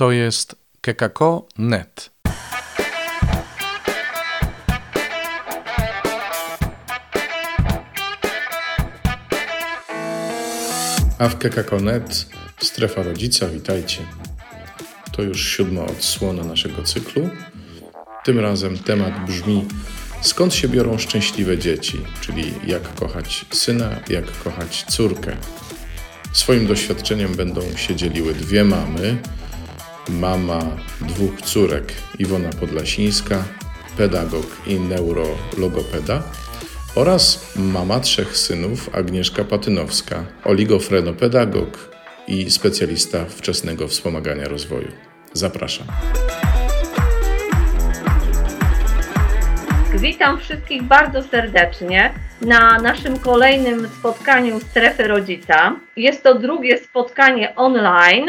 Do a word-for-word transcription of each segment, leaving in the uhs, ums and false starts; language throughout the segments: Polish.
To jest Kekako kropka net. A w Kekako kropka net, Strefa Rodzica, witajcie. To już siódma odsłona naszego cyklu. Tym razem temat brzmi: skąd się biorą szczęśliwe dzieci, czyli jak kochać syna, jak kochać córkę. Swoim doświadczeniem będą się dzieliły dwie mamy. Mama dwóch córek, Iwona Podlasińska, pedagog i neurologopeda, oraz mama trzech synów, Agnieszka Patynowska, oligofrenopedagog i specjalista wczesnego wspomagania rozwoju. Zapraszam. Witam wszystkich bardzo serdecznie na naszym kolejnym spotkaniu Strefy Rodzica. Jest to drugie spotkanie online,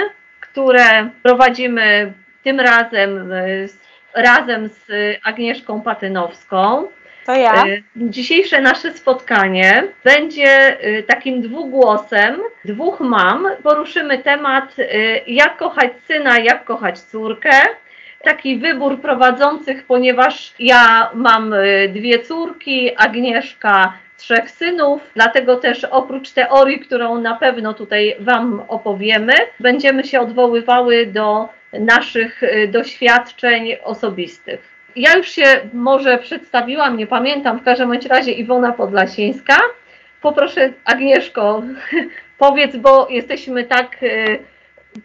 które prowadzimy tym razem razem z Agnieszką Patynowską. To ja. Dzisiejsze nasze spotkanie będzie takim dwugłosem, dwóch mam. Poruszymy temat, jak kochać syna, jak kochać córkę. Taki wybór prowadzących, ponieważ ja mam dwie córki, Agnieszka trzech synów, dlatego też oprócz teorii, którą na pewno tutaj Wam opowiemy, będziemy się odwoływały do naszych doświadczeń osobistych. Ja już się może przedstawiłam, nie pamiętam, w każdym razie Iwona Podlasińska. Poproszę, Agnieszko, powiedz, bo jesteśmy tak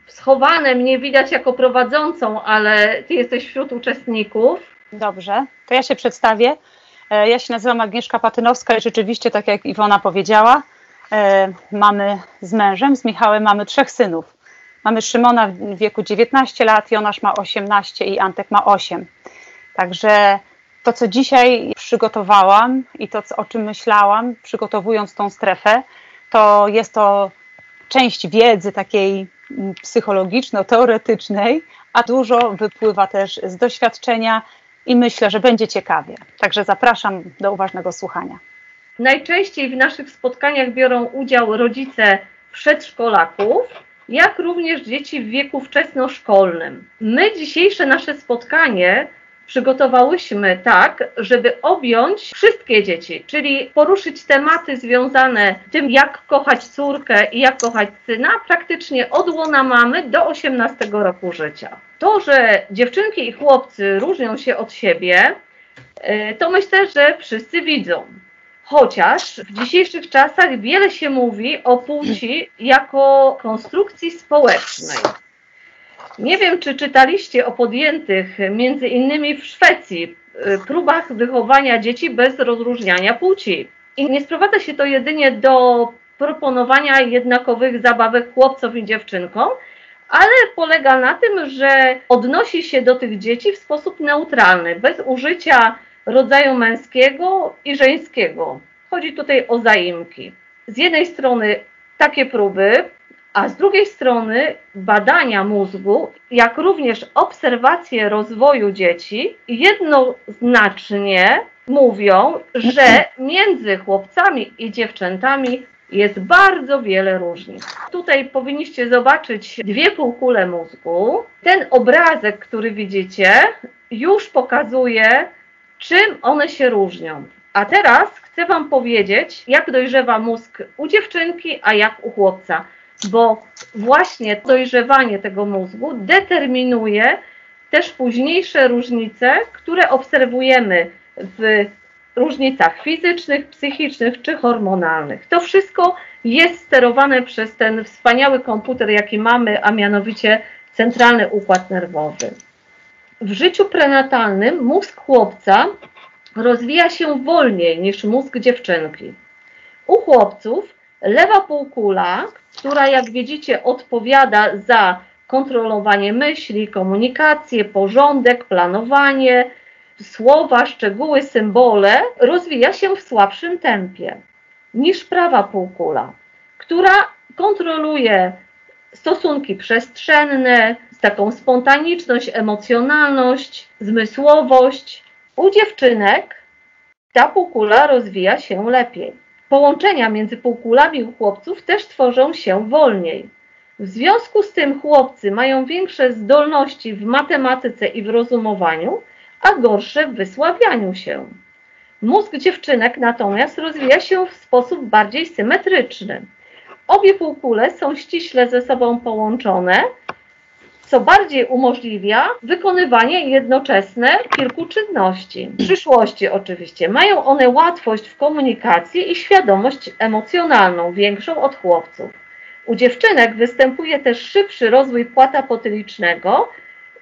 schowane, mnie widać jako prowadzącą, ale Ty jesteś wśród uczestników. Dobrze, to ja się przedstawię. Ja się nazywam Agnieszka Patynowska i rzeczywiście, tak jak Iwona powiedziała, mamy z mężem, z Michałem, mamy trzech synów. Mamy Szymona w wieku dziewiętnaście lat, Jonasz ma osiemnaście i Antek ma osiem. Także to, co dzisiaj przygotowałam i to, o czym myślałam, przygotowując tą strefę, to jest to część wiedzy takiej psychologiczno-teoretycznej, a dużo wypływa też z doświadczenia i myślę, że będzie ciekawie. Także zapraszam do uważnego słuchania. Najczęściej w naszych spotkaniach biorą udział rodzice przedszkolaków, jak również dzieci w wieku wczesnoszkolnym. My dzisiejsze nasze spotkanie przygotowałyśmy tak, żeby objąć wszystkie dzieci, czyli poruszyć tematy związane z tym, jak kochać córkę i jak kochać syna, praktycznie od łona mamy do osiemnastego roku życia. To, że dziewczynki i chłopcy różnią się od siebie, to myślę, że wszyscy widzą. Chociaż w dzisiejszych czasach wiele się mówi o płci jako konstrukcji społecznej. Nie wiem, czy czytaliście o podjętych między innymi w Szwecji próbach wychowania dzieci bez rozróżniania płci. I nie sprowadza się to jedynie do proponowania jednakowych zabawek chłopcom i dziewczynkom, ale polega na tym, że odnosi się do tych dzieci w sposób neutralny, bez użycia rodzaju męskiego i żeńskiego. Chodzi tutaj o zaimki. Z jednej strony takie próby, a z drugiej strony badania mózgu, jak również obserwacje rozwoju dzieci jednoznacznie mówią, że między chłopcami i dziewczętami jest bardzo wiele różnic. Tutaj powinniście zobaczyć dwie półkule mózgu. Ten obrazek, który widzicie, już pokazuje, czym one się różnią. A teraz chcę Wam powiedzieć, jak dojrzewa mózg u dziewczynki, a jak u chłopca. Bo właśnie dojrzewanie tego mózgu determinuje też późniejsze różnice, które obserwujemy w różnicach fizycznych, psychicznych czy hormonalnych. To wszystko jest sterowane przez ten wspaniały komputer, jaki mamy, a mianowicie centralny układ nerwowy. W życiu prenatalnym mózg chłopca rozwija się wolniej niż mózg dziewczynki. U chłopców lewa półkula, która, jak widzicie, odpowiada za kontrolowanie myśli, komunikację, porządek, planowanie, słowa, szczegóły, symbole, rozwija się w słabszym tempie niż prawa półkula, która kontroluje stosunki przestrzenne, taką spontaniczność, emocjonalność, zmysłowość. U dziewczynek ta półkula rozwija się lepiej. Połączenia między półkulami u chłopców też tworzą się wolniej. W związku z tym chłopcy mają większe zdolności w matematyce i w rozumowaniu, a gorsze w wysławianiu się. Mózg dziewczynek natomiast rozwija się w sposób bardziej symetryczny. Obie półkule są ściśle ze sobą połączone, co bardziej umożliwia wykonywanie jednoczesne kilku czynności. W przyszłości oczywiście. Mają one łatwość w komunikacji i świadomość emocjonalną, większą od chłopców. U dziewczynek występuje też szybszy rozwój płata potylicznego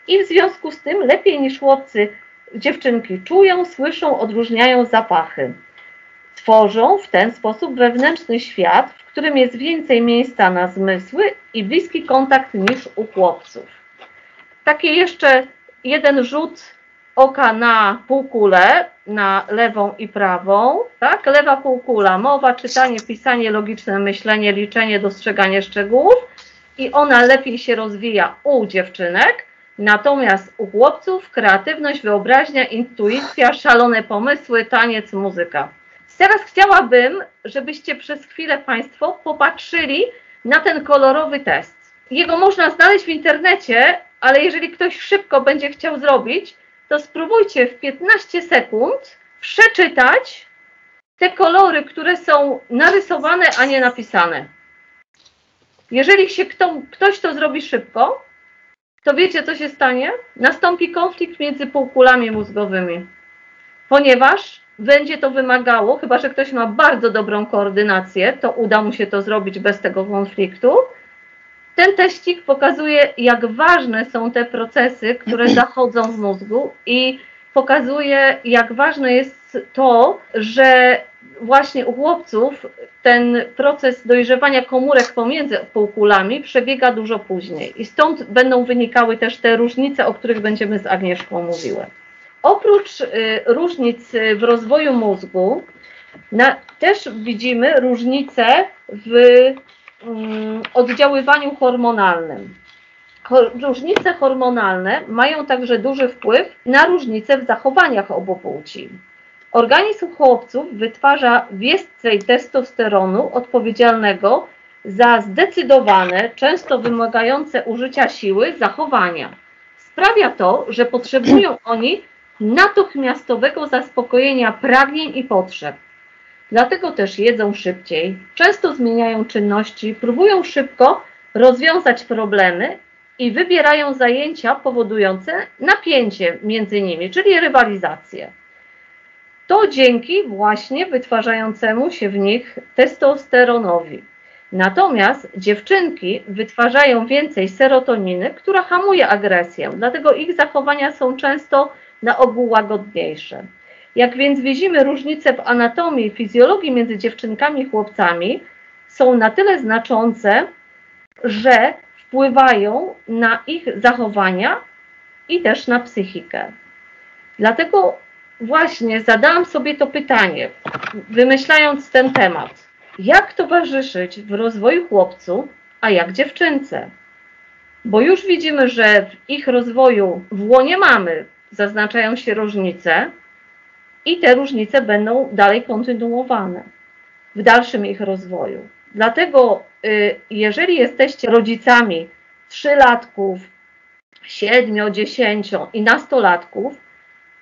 i w związku z tym lepiej niż chłopcy dziewczynki czują, słyszą, odróżniają zapachy. Tworzą w ten sposób wewnętrzny świat, w którym jest więcej miejsca na zmysły i bliski kontakt niż u chłopców. Taki jeszcze jeden rzut oka na półkulę, na lewą i prawą. Tak? Lewa półkula, mowa, czytanie, pisanie, logiczne myślenie, liczenie, dostrzeganie szczegółów i ona lepiej się rozwija u dziewczynek, natomiast u chłopców kreatywność, wyobraźnia, intuicja, szalone pomysły, taniec, muzyka. Teraz chciałabym, żebyście przez chwilę Państwo popatrzyli na ten kolorowy test. Jego można znaleźć w internecie, ale jeżeli ktoś szybko będzie chciał zrobić, to spróbujcie w piętnaście sekund przeczytać te kolory, które są narysowane, a nie napisane. Jeżeli się kto, ktoś to zrobi szybko, to wiecie, co się stanie? Nastąpi konflikt między półkulami mózgowymi, ponieważ będzie to wymagało, chyba że ktoś ma bardzo dobrą koordynację, to uda mu się to zrobić bez tego konfliktu. Ten teścik pokazuje, jak ważne są te procesy, które zachodzą w mózgu i pokazuje, jak ważne jest to, że właśnie u chłopców ten proces dojrzewania komórek pomiędzy półkulami przebiega dużo później. I stąd będą wynikały też te różnice, o których będziemy z Agnieszką mówiły. Oprócz y, różnic w rozwoju mózgu, na, też widzimy różnice w y, oddziaływaniu hormonalnym. Ho, różnice hormonalne mają także duży wpływ na różnice w zachowaniach obu płci. Organizm chłopców wytwarza więcej testosteronu odpowiedzialnego za zdecydowane, często wymagające użycia siły zachowania. Sprawia to, że potrzebują oni natychmiastowego zaspokojenia pragnień i potrzeb. Dlatego też jedzą szybciej, często zmieniają czynności, próbują szybko rozwiązać problemy i wybierają zajęcia powodujące napięcie między nimi, czyli rywalizację. To dzięki właśnie wytwarzającemu się w nich testosteronowi. Natomiast dziewczynki wytwarzają więcej serotoniny, która hamuje agresję, dlatego ich zachowania są często na ogół łagodniejsze. Jak więc widzimy, różnice w anatomii i fizjologii między dziewczynkami i chłopcami są na tyle znaczące, że wpływają na ich zachowania i też na psychikę. Dlatego właśnie zadałam sobie to pytanie, wymyślając ten temat. Jak towarzyszyć w rozwoju chłopcu, a jak dziewczynce? Bo już widzimy, że w ich rozwoju w łonie mamy zaznaczają się różnice i te różnice będą dalej kontynuowane w dalszym ich rozwoju. Dlatego y, jeżeli jesteście rodzicami trzylatków, siedmiu, dziesięciu i nastolatków,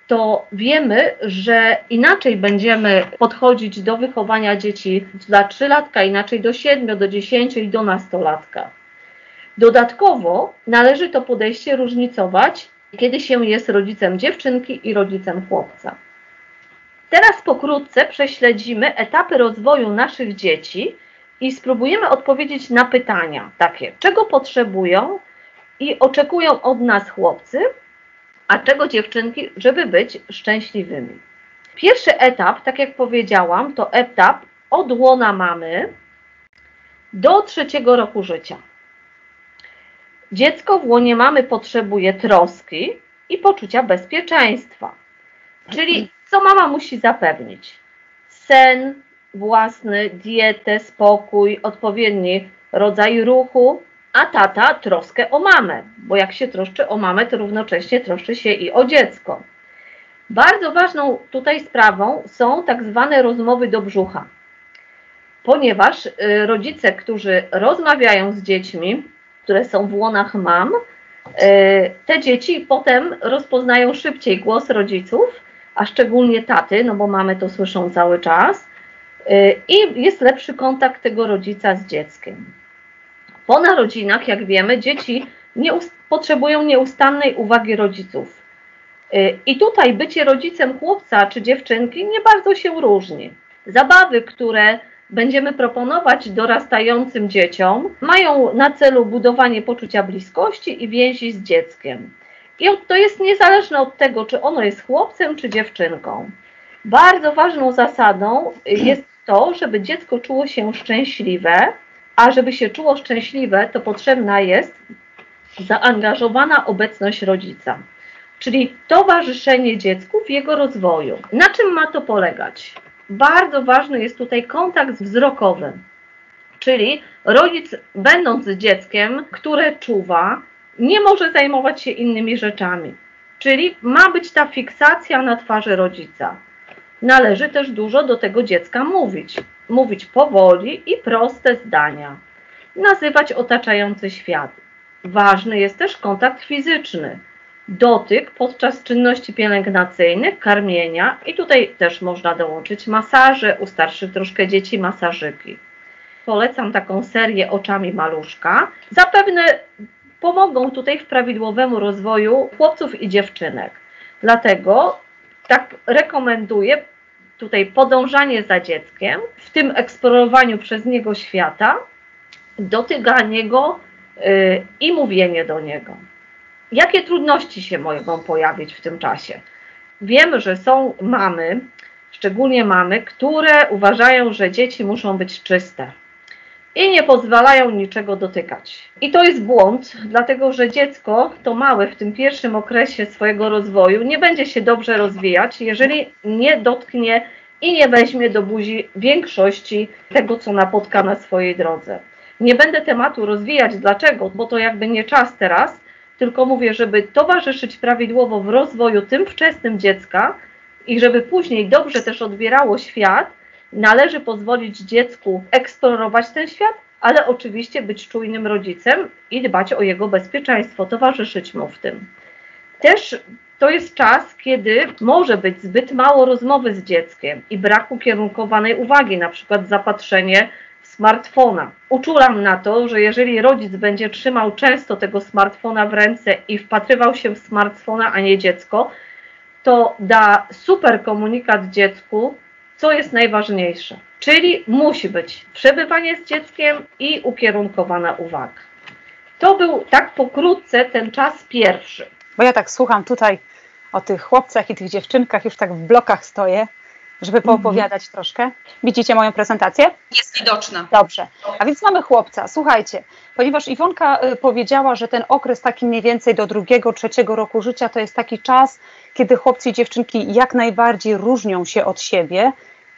to wiemy, że inaczej będziemy podchodzić do wychowania dzieci dla trzylatka, inaczej do siedmiu, do dziesięciu i do nastolatka. Dodatkowo należy to podejście różnicować, kiedy się jest rodzicem dziewczynki i rodzicem chłopca. Teraz pokrótce prześledzimy etapy rozwoju naszych dzieci i spróbujemy odpowiedzieć na pytania takie, czego potrzebują i oczekują od nas chłopcy, a czego dziewczynki, żeby być szczęśliwymi. Pierwszy etap, tak jak powiedziałam, to etap od łona mamy do trzeciego roku życia. Dziecko w łonie mamy potrzebuje troski i poczucia bezpieczeństwa. Czyli co mama musi zapewnić? Sen własny, dietę, spokój, odpowiedni rodzaj ruchu, a tata troskę o mamę, bo jak się troszczy o mamę, to równocześnie troszczy się i o dziecko. Bardzo ważną tutaj sprawą są tak zwane rozmowy do brzucha, ponieważ rodzice, którzy rozmawiają z dziećmi, które są w łonach mam, te dzieci potem rozpoznają szybciej głos rodziców, a szczególnie taty, no bo mamy to słyszą cały czas, i jest lepszy kontakt tego rodzica z dzieckiem. Po narodzinach, jak wiemy, dzieci nie ust- potrzebują nieustannej uwagi rodziców. I tutaj bycie rodzicem chłopca czy dziewczynki nie bardzo się różni. Zabawy, które będziemy proponować dorastającym dzieciom, mają na celu budowanie poczucia bliskości i więzi z dzieckiem. I to jest niezależne od tego, czy ono jest chłopcem czy dziewczynką. Bardzo ważną zasadą jest to, żeby dziecko czuło się szczęśliwe, a żeby się czuło szczęśliwe, to potrzebna jest zaangażowana obecność rodzica, czyli towarzyszenie dziecku w jego rozwoju. Na czym ma to polegać? Bardzo ważny jest tutaj kontakt wzrokowy, czyli rodzic, będąc dzieckiem, które czuwa, nie może zajmować się innymi rzeczami, czyli ma być ta fiksacja na twarzy rodzica. Należy też dużo do tego dziecka mówić, mówić powoli i proste zdania, nazywać otaczający świat. Ważny jest też kontakt fizyczny, dotyk podczas czynności pielęgnacyjnych, karmienia i tutaj też można dołączyć masaże, u starszych troszkę dzieci masażyki. Polecam taką serię Oczami Maluszka, zapewne pomogą tutaj w prawidłowemu rozwoju chłopców i dziewczynek, dlatego tak rekomenduję tutaj podążanie za dzieckiem, w tym eksplorowaniu przez niego świata, dotykanie go yy, i mówienie do niego. Jakie trudności się mogą pojawić w tym czasie? Wiemy, że są mamy, szczególnie mamy, które uważają, że dzieci muszą być czyste i nie pozwalają niczego dotykać. I to jest błąd, dlatego że dziecko, to małe, w tym pierwszym okresie swojego rozwoju nie będzie się dobrze rozwijać, jeżeli nie dotknie i nie weźmie do buzi większości tego, co napotka na swojej drodze. Nie będę tematu rozwijać, dlaczego, bo to jakby nie czas teraz, tylko mówię, żeby towarzyszyć prawidłowo w rozwoju tym wczesnym dziecka i żeby później dobrze też odbierało świat, należy pozwolić dziecku eksplorować ten świat, ale oczywiście być czujnym rodzicem i dbać o jego bezpieczeństwo, towarzyszyć mu w tym. Też to jest czas, kiedy może być zbyt mało rozmowy z dzieckiem i braku kierunkowanej uwagi, na przykład zapatrzenie w smartfona. Uczulam na to, że jeżeli rodzic będzie trzymał często tego smartfona w ręce i wpatrywał się w smartfona, a nie dziecko, to da super komunikat dziecku, co jest najważniejsze, czyli musi być przebywanie z dzieckiem i ukierunkowana uwaga. To był tak pokrótce ten czas pierwszy. Bo ja tak słucham tutaj o tych chłopcach i tych dziewczynkach, już tak w blokach stoję, żeby poopowiadać mhm. troszkę. Widzicie moją prezentację? Jest widoczna. Dobrze. A więc mamy chłopca. Słuchajcie, ponieważ Iwonka powiedziała, że ten okres taki mniej więcej do drugiego, trzeciego roku życia to jest taki czas, kiedy chłopcy i dziewczynki jak najbardziej różnią się od siebie,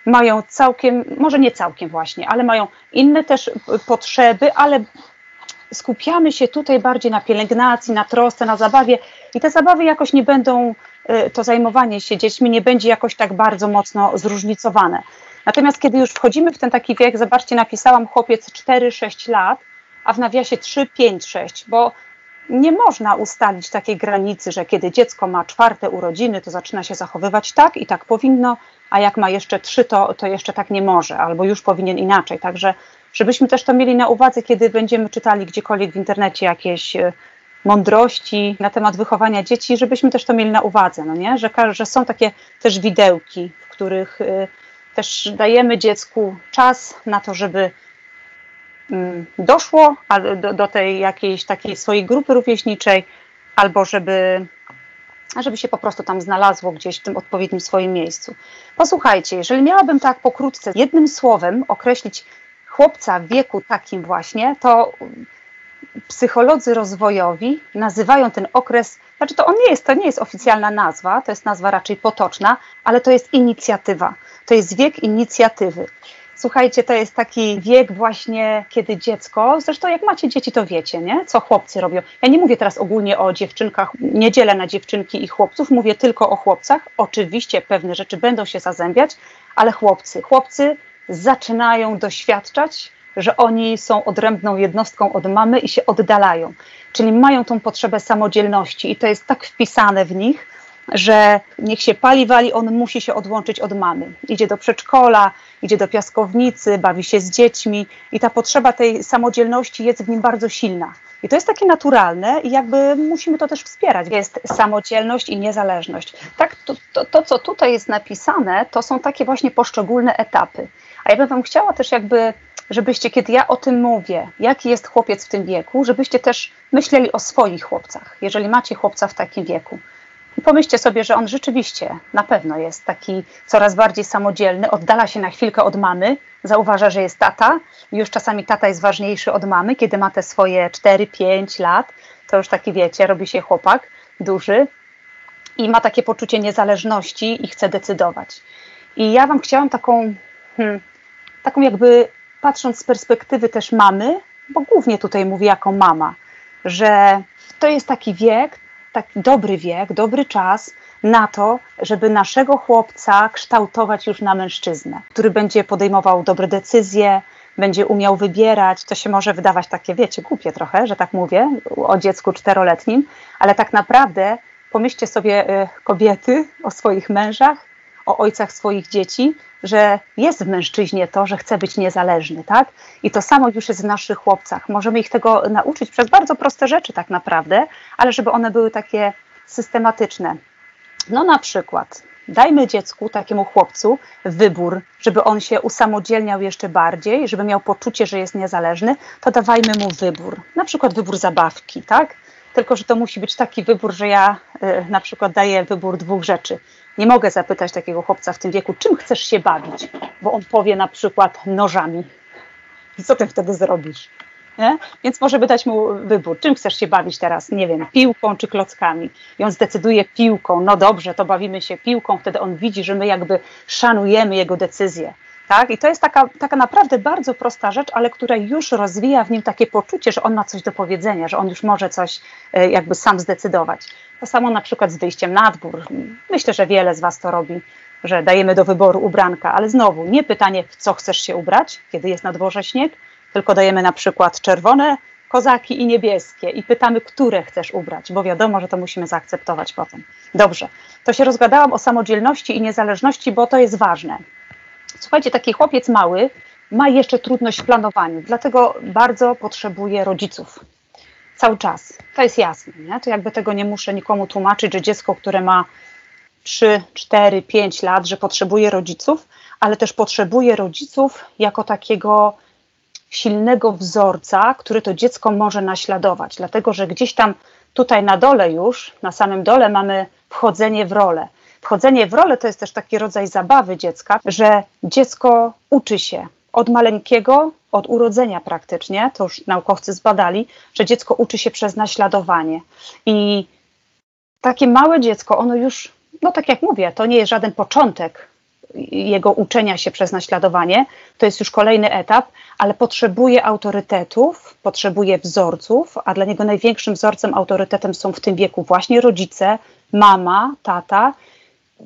mają całkiem, może nie całkiem właśnie, ale mają inne też potrzeby, ale skupiamy się tutaj bardziej na pielęgnacji, na trosce, na zabawie i te zabawy jakoś nie będą, to zajmowanie się dziećmi nie będzie jakoś tak bardzo mocno zróżnicowane. Natomiast kiedy już wchodzimy w ten taki wiek, zobaczcie, napisałam chłopiec cztery sześć lat, a w nawiasie trzy pięć sześć, bo nie można ustalić takiej granicy, że kiedy dziecko ma czwarte urodziny, to zaczyna się zachowywać tak i tak powinno, a jak ma jeszcze trzy, to, to jeszcze tak nie może, albo już powinien inaczej. Także żebyśmy też to mieli na uwadze, kiedy będziemy czytali gdziekolwiek w internecie jakieś mądrości na temat wychowania dzieci, żebyśmy też to mieli na uwadze, no nie? Że, że są takie też widełki, w których y, też dajemy dziecku czas na to, żeby doszło do, do tej jakiejś takiej swojej grupy rówieśniczej, albo żeby, żeby się po prostu tam znalazło gdzieś w tym odpowiednim swoim miejscu. Posłuchajcie, jeżeli miałabym tak pokrótce jednym słowem określić chłopca w wieku takim właśnie, to psycholodzy rozwojowi nazywają ten okres, znaczy to on nie jest, to nie jest oficjalna nazwa, to jest nazwa raczej potoczna, ale to jest inicjatywa, to jest wiek inicjatywy. Słuchajcie, to jest taki wiek właśnie, kiedy dziecko, zresztą jak macie dzieci, to wiecie, nie? Co chłopcy robią. Ja nie mówię teraz ogólnie o dziewczynkach, nie dzielę na dziewczynki i chłopców, mówię tylko o chłopcach. Oczywiście pewne rzeczy będą się zazębiać, ale chłopcy, chłopcy zaczynają doświadczać że oni są odrębną jednostką od mamy i się oddalają. Czyli mają tą potrzebę samodzielności i to jest tak wpisane w nich, że niech się pali wali, on musi się odłączyć od mamy. Idzie do przedszkola, idzie do piaskownicy, bawi się z dziećmi i ta potrzeba tej samodzielności jest w nim bardzo silna. I to jest takie naturalne i jakby musimy to też wspierać. Jest samodzielność i niezależność. Tak, to, to, to co tutaj jest napisane, to są takie właśnie poszczególne etapy. A ja bym Wam chciała też jakby, żebyście, kiedy ja o tym mówię, jaki jest chłopiec w tym wieku, żebyście też myśleli o swoich chłopcach, jeżeli macie chłopca w takim wieku. I pomyślcie sobie, że on rzeczywiście na pewno jest taki coraz bardziej samodzielny, oddala się na chwilkę od mamy, zauważa, że jest tata. Już czasami tata jest ważniejszy od mamy, kiedy ma te swoje cztery, pięć lat. To już taki, wiecie, robi się chłopak duży i ma takie poczucie niezależności i chce decydować. I ja Wam chciałam taką, hmm, taką jakby patrząc z perspektywy też mamy, bo głównie tutaj mówię jako mama, że to jest taki wiek, taki dobry wiek, dobry czas na to, żeby naszego chłopca kształtować już na mężczyznę, który będzie podejmował dobre decyzje, będzie umiał wybierać. To się może wydawać takie, wiecie, głupie trochę, że tak mówię o dziecku czteroletnim, ale tak naprawdę pomyślcie sobie y, kobiety o swoich mężach, o ojcach swoich dzieci, że jest w mężczyźnie to, że chce być niezależny, tak? I to samo już jest w naszych chłopcach. Możemy ich tego nauczyć przez bardzo proste rzeczy tak naprawdę, ale żeby one były takie systematyczne. No na przykład dajmy dziecku, takiemu chłopcu, wybór, żeby on się usamodzielniał jeszcze bardziej, żeby miał poczucie, że jest niezależny, to dawajmy mu wybór. Na przykład wybór zabawki, tak? Tylko, że to musi być taki wybór, że ja y, na przykład daję wybór dwóch rzeczy. Nie mogę zapytać takiego chłopca w tym wieku, czym chcesz się bawić, bo on powie na przykład nożami. I co ty wtedy zrobisz? Nie? Więc możemy dać mu wybór, czym chcesz się bawić teraz, nie wiem, piłką czy klockami. I on zdecyduje piłką, no dobrze, to bawimy się piłką, wtedy on widzi, że my jakby szanujemy jego decyzję. Tak? I to jest taka, taka naprawdę bardzo prosta rzecz, ale która już rozwija w nim takie poczucie, że on ma coś do powiedzenia, że on już może coś jakby sam zdecydować. To samo na przykład z wyjściem na dwór. Myślę, że wiele z Was to robi, że dajemy do wyboru ubranka, ale znowu nie pytanie, w co chcesz się ubrać, kiedy jest na dworze śnieg, tylko dajemy na przykład czerwone kozaki i niebieskie i pytamy, które chcesz ubrać, bo wiadomo, że to musimy zaakceptować potem. Dobrze, to się rozgadałam o samodzielności i niezależności, bo to jest ważne. Słuchajcie, taki chłopiec mały ma jeszcze trudność w planowaniu, dlatego bardzo potrzebuje rodziców. Cały czas. To jest jasne, nie? To jakby tego nie muszę nikomu tłumaczyć, że dziecko, które ma trzy, cztery, pięć lat, że potrzebuje rodziców, ale też potrzebuje rodziców jako takiego silnego wzorca, który to dziecko może naśladować, dlatego że gdzieś tam tutaj na dole już, na samym dole mamy wchodzenie w rolę. Wchodzenie w rolę to jest też taki rodzaj zabawy dziecka, że dziecko uczy się od maleńkiego, od urodzenia praktycznie, to już naukowcy zbadali, że dziecko uczy się przez naśladowanie. I takie małe dziecko, ono już, no tak jak mówię, to nie jest żaden początek jego uczenia się przez naśladowanie, to jest już kolejny etap, ale potrzebuje autorytetów, potrzebuje wzorców, a dla niego największym wzorcem, autorytetem są w tym wieku właśnie rodzice, mama, tata,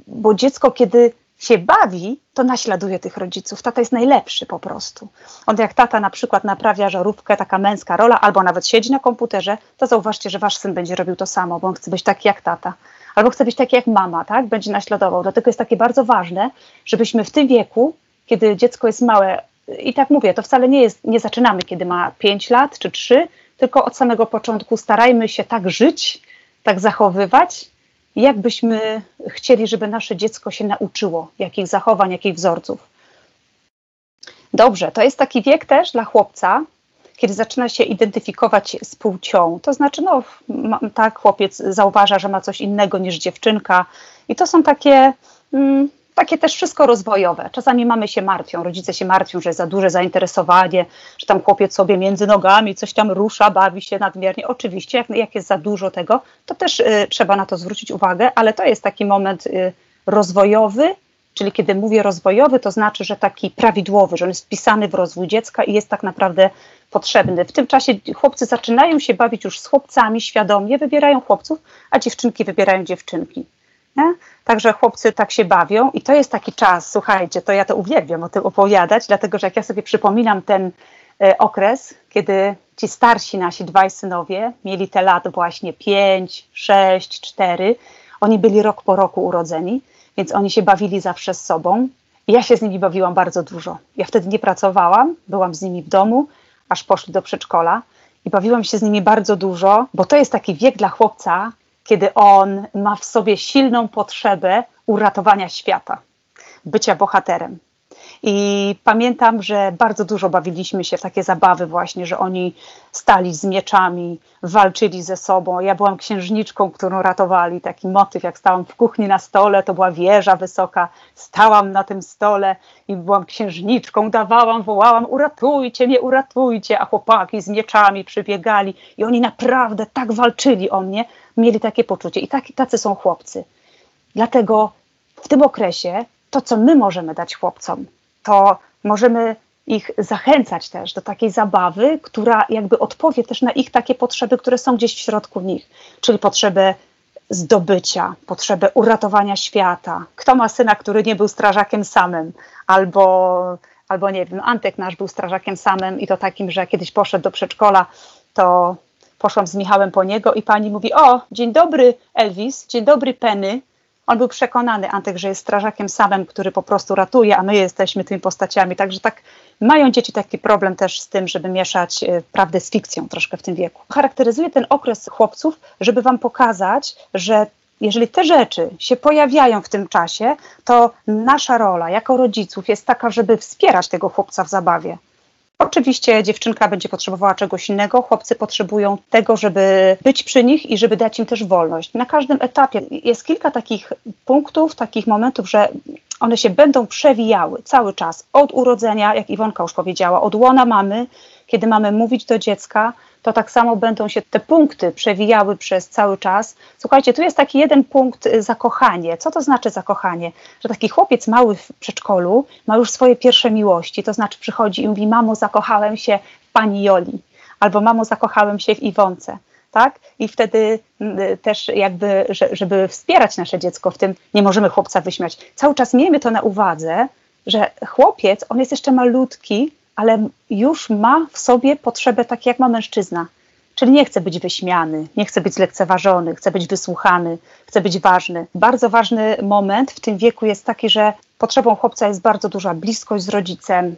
bo dziecko, kiedy się bawi, to naśladuje tych rodziców. Tata jest najlepszy po prostu. On jak tata na przykład naprawia żarówkę, taka męska rola, albo nawet siedzi na komputerze, to zauważcie, że wasz syn będzie robił to samo, bo on chce być taki jak tata. Albo chce być taki jak mama, tak? Będzie naśladował. Dlatego jest takie bardzo ważne, żebyśmy w tym wieku, kiedy dziecko jest małe, i tak mówię, to wcale nie jest, nie zaczynamy, kiedy ma pięć lat czy trzy, tylko od samego początku starajmy się tak żyć, tak zachowywać, jakbyśmy chcieli, żeby nasze dziecko się nauczyło, jakich zachowań, jakich wzorców. Dobrze, to jest taki wiek też dla chłopca, kiedy zaczyna się identyfikować z płcią. To znaczy, no tak, chłopiec zauważa, że ma coś innego niż dziewczynka i to są takie, mm, takie też wszystko rozwojowe. Czasami mamy się martwią, rodzice się martwią, że jest za duże zainteresowanie, że tam chłopiec sobie między nogami coś tam rusza, bawi się nadmiernie. Oczywiście, jak, jak jest za dużo tego, to też y, trzeba na to zwrócić uwagę, ale to jest taki moment y, rozwojowy, czyli kiedy mówię rozwojowy, to znaczy, że taki prawidłowy, że on jest wpisany w rozwój dziecka i jest tak naprawdę potrzebny. W tym czasie chłopcy zaczynają się bawić już z chłopcami, świadomie wybierają chłopców, a dziewczynki wybierają dziewczynki. Nie? Także chłopcy tak się bawią i to jest taki czas, słuchajcie, to ja to uwielbiam o tym opowiadać, dlatego że jak ja sobie przypominam ten okres, kiedy ci starsi nasi dwaj synowie mieli te lat właśnie pięć, sześć, cztery. Oni byli rok po roku urodzeni, więc oni się bawili zawsze z sobą. I ja się z nimi bawiłam bardzo dużo. Ja wtedy nie pracowałam, byłam z nimi w domu, aż poszli do przedszkola. I bawiłam się z nimi bardzo dużo, bo to jest taki wiek dla chłopca, kiedy on ma w sobie silną potrzebę uratowania świata, bycia bohaterem. I pamiętam, że bardzo dużo bawiliśmy się w takie zabawy właśnie, że oni stali z mieczami, walczyli ze sobą. Ja byłam księżniczką, którą ratowali. Taki motyw, jak stałam w kuchni na stole, to była wieża wysoka. Stałam na tym stole i byłam księżniczką, dawałam, wołałam, uratujcie mnie, uratujcie. A chłopaki z mieczami przybiegali i oni naprawdę tak walczyli o mnie. Mieli takie poczucie i tak, tacy są chłopcy. Dlatego w tym okresie to, co my możemy dać chłopcom, to możemy ich zachęcać też do takiej zabawy, która jakby odpowie też na ich takie potrzeby, które są gdzieś w środku nich, czyli potrzebę zdobycia, potrzebę uratowania świata. Kto ma syna, który nie był strażakiem samym, albo, albo nie wiem, Antek nasz był strażakiem samym i to takim, że kiedyś poszedł do przedszkola, to poszłam z Michałem po niego i pani mówi: o, dzień dobry Elvis, dzień dobry Penny. On był przekonany, Antek, że jest strażakiem samym, który po prostu ratuje, a my jesteśmy tymi postaciami. Także tak mają dzieci taki problem też z tym, żeby mieszać prawdę z fikcją troszkę w tym wieku. Charakteryzuje ten okres chłopców, żeby wam pokazać, że jeżeli te rzeczy się pojawiają w tym czasie, to nasza rola jako rodziców jest taka, żeby wspierać tego chłopca w zabawie. Oczywiście dziewczynka będzie potrzebowała czegoś innego, chłopcy potrzebują tego, żeby być przy nich i żeby dać im też wolność. Na każdym etapie jest kilka takich punktów, takich momentów, że one się będą przewijały cały czas. Od urodzenia, jak Iwonka już powiedziała, od łona mamy, kiedy mamy mówić do dziecka, to tak samo będą się te punkty przewijały przez cały czas. Słuchajcie, tu jest taki jeden punkt, zakochanie. Co to znaczy zakochanie? Że taki chłopiec mały w przedszkolu ma już swoje pierwsze miłości, to znaczy przychodzi i mówi: mamo, zakochałem się w pani Joli, albo mamo, zakochałem się w Iwonce. Tak? I wtedy też jakby, żeby wspierać nasze dziecko w tym, nie możemy chłopca wyśmiać. Cały czas miejmy to na uwadze, że chłopiec, on jest jeszcze malutki, ale już ma w sobie potrzebę tak jak ma mężczyzna. Czyli nie chce być wyśmiany, nie chce być zlekceważony, chce być wysłuchany, chce być ważny. Bardzo ważny moment w tym wieku jest taki, że potrzebą chłopca jest bardzo duża bliskość z rodzicem,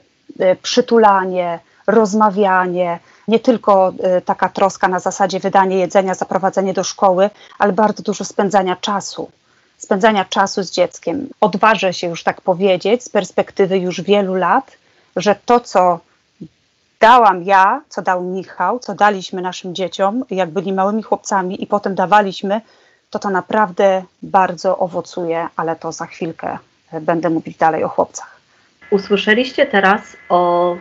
przytulanie, rozmawianie, nie tylko taka troska na zasadzie wydanie jedzenia, zaprowadzenie do szkoły, ale bardzo dużo spędzania czasu. Spędzania czasu z dzieckiem. Odważę się już tak powiedzieć z perspektywy już wielu lat, że to, co dałam ja, co dał Michał, co daliśmy naszym dzieciom, jak byli małymi chłopcami i potem dawaliśmy, to to naprawdę bardzo owocuje, ale to za chwilkę będę mówić dalej o chłopcach. Usłyszeliście teraz o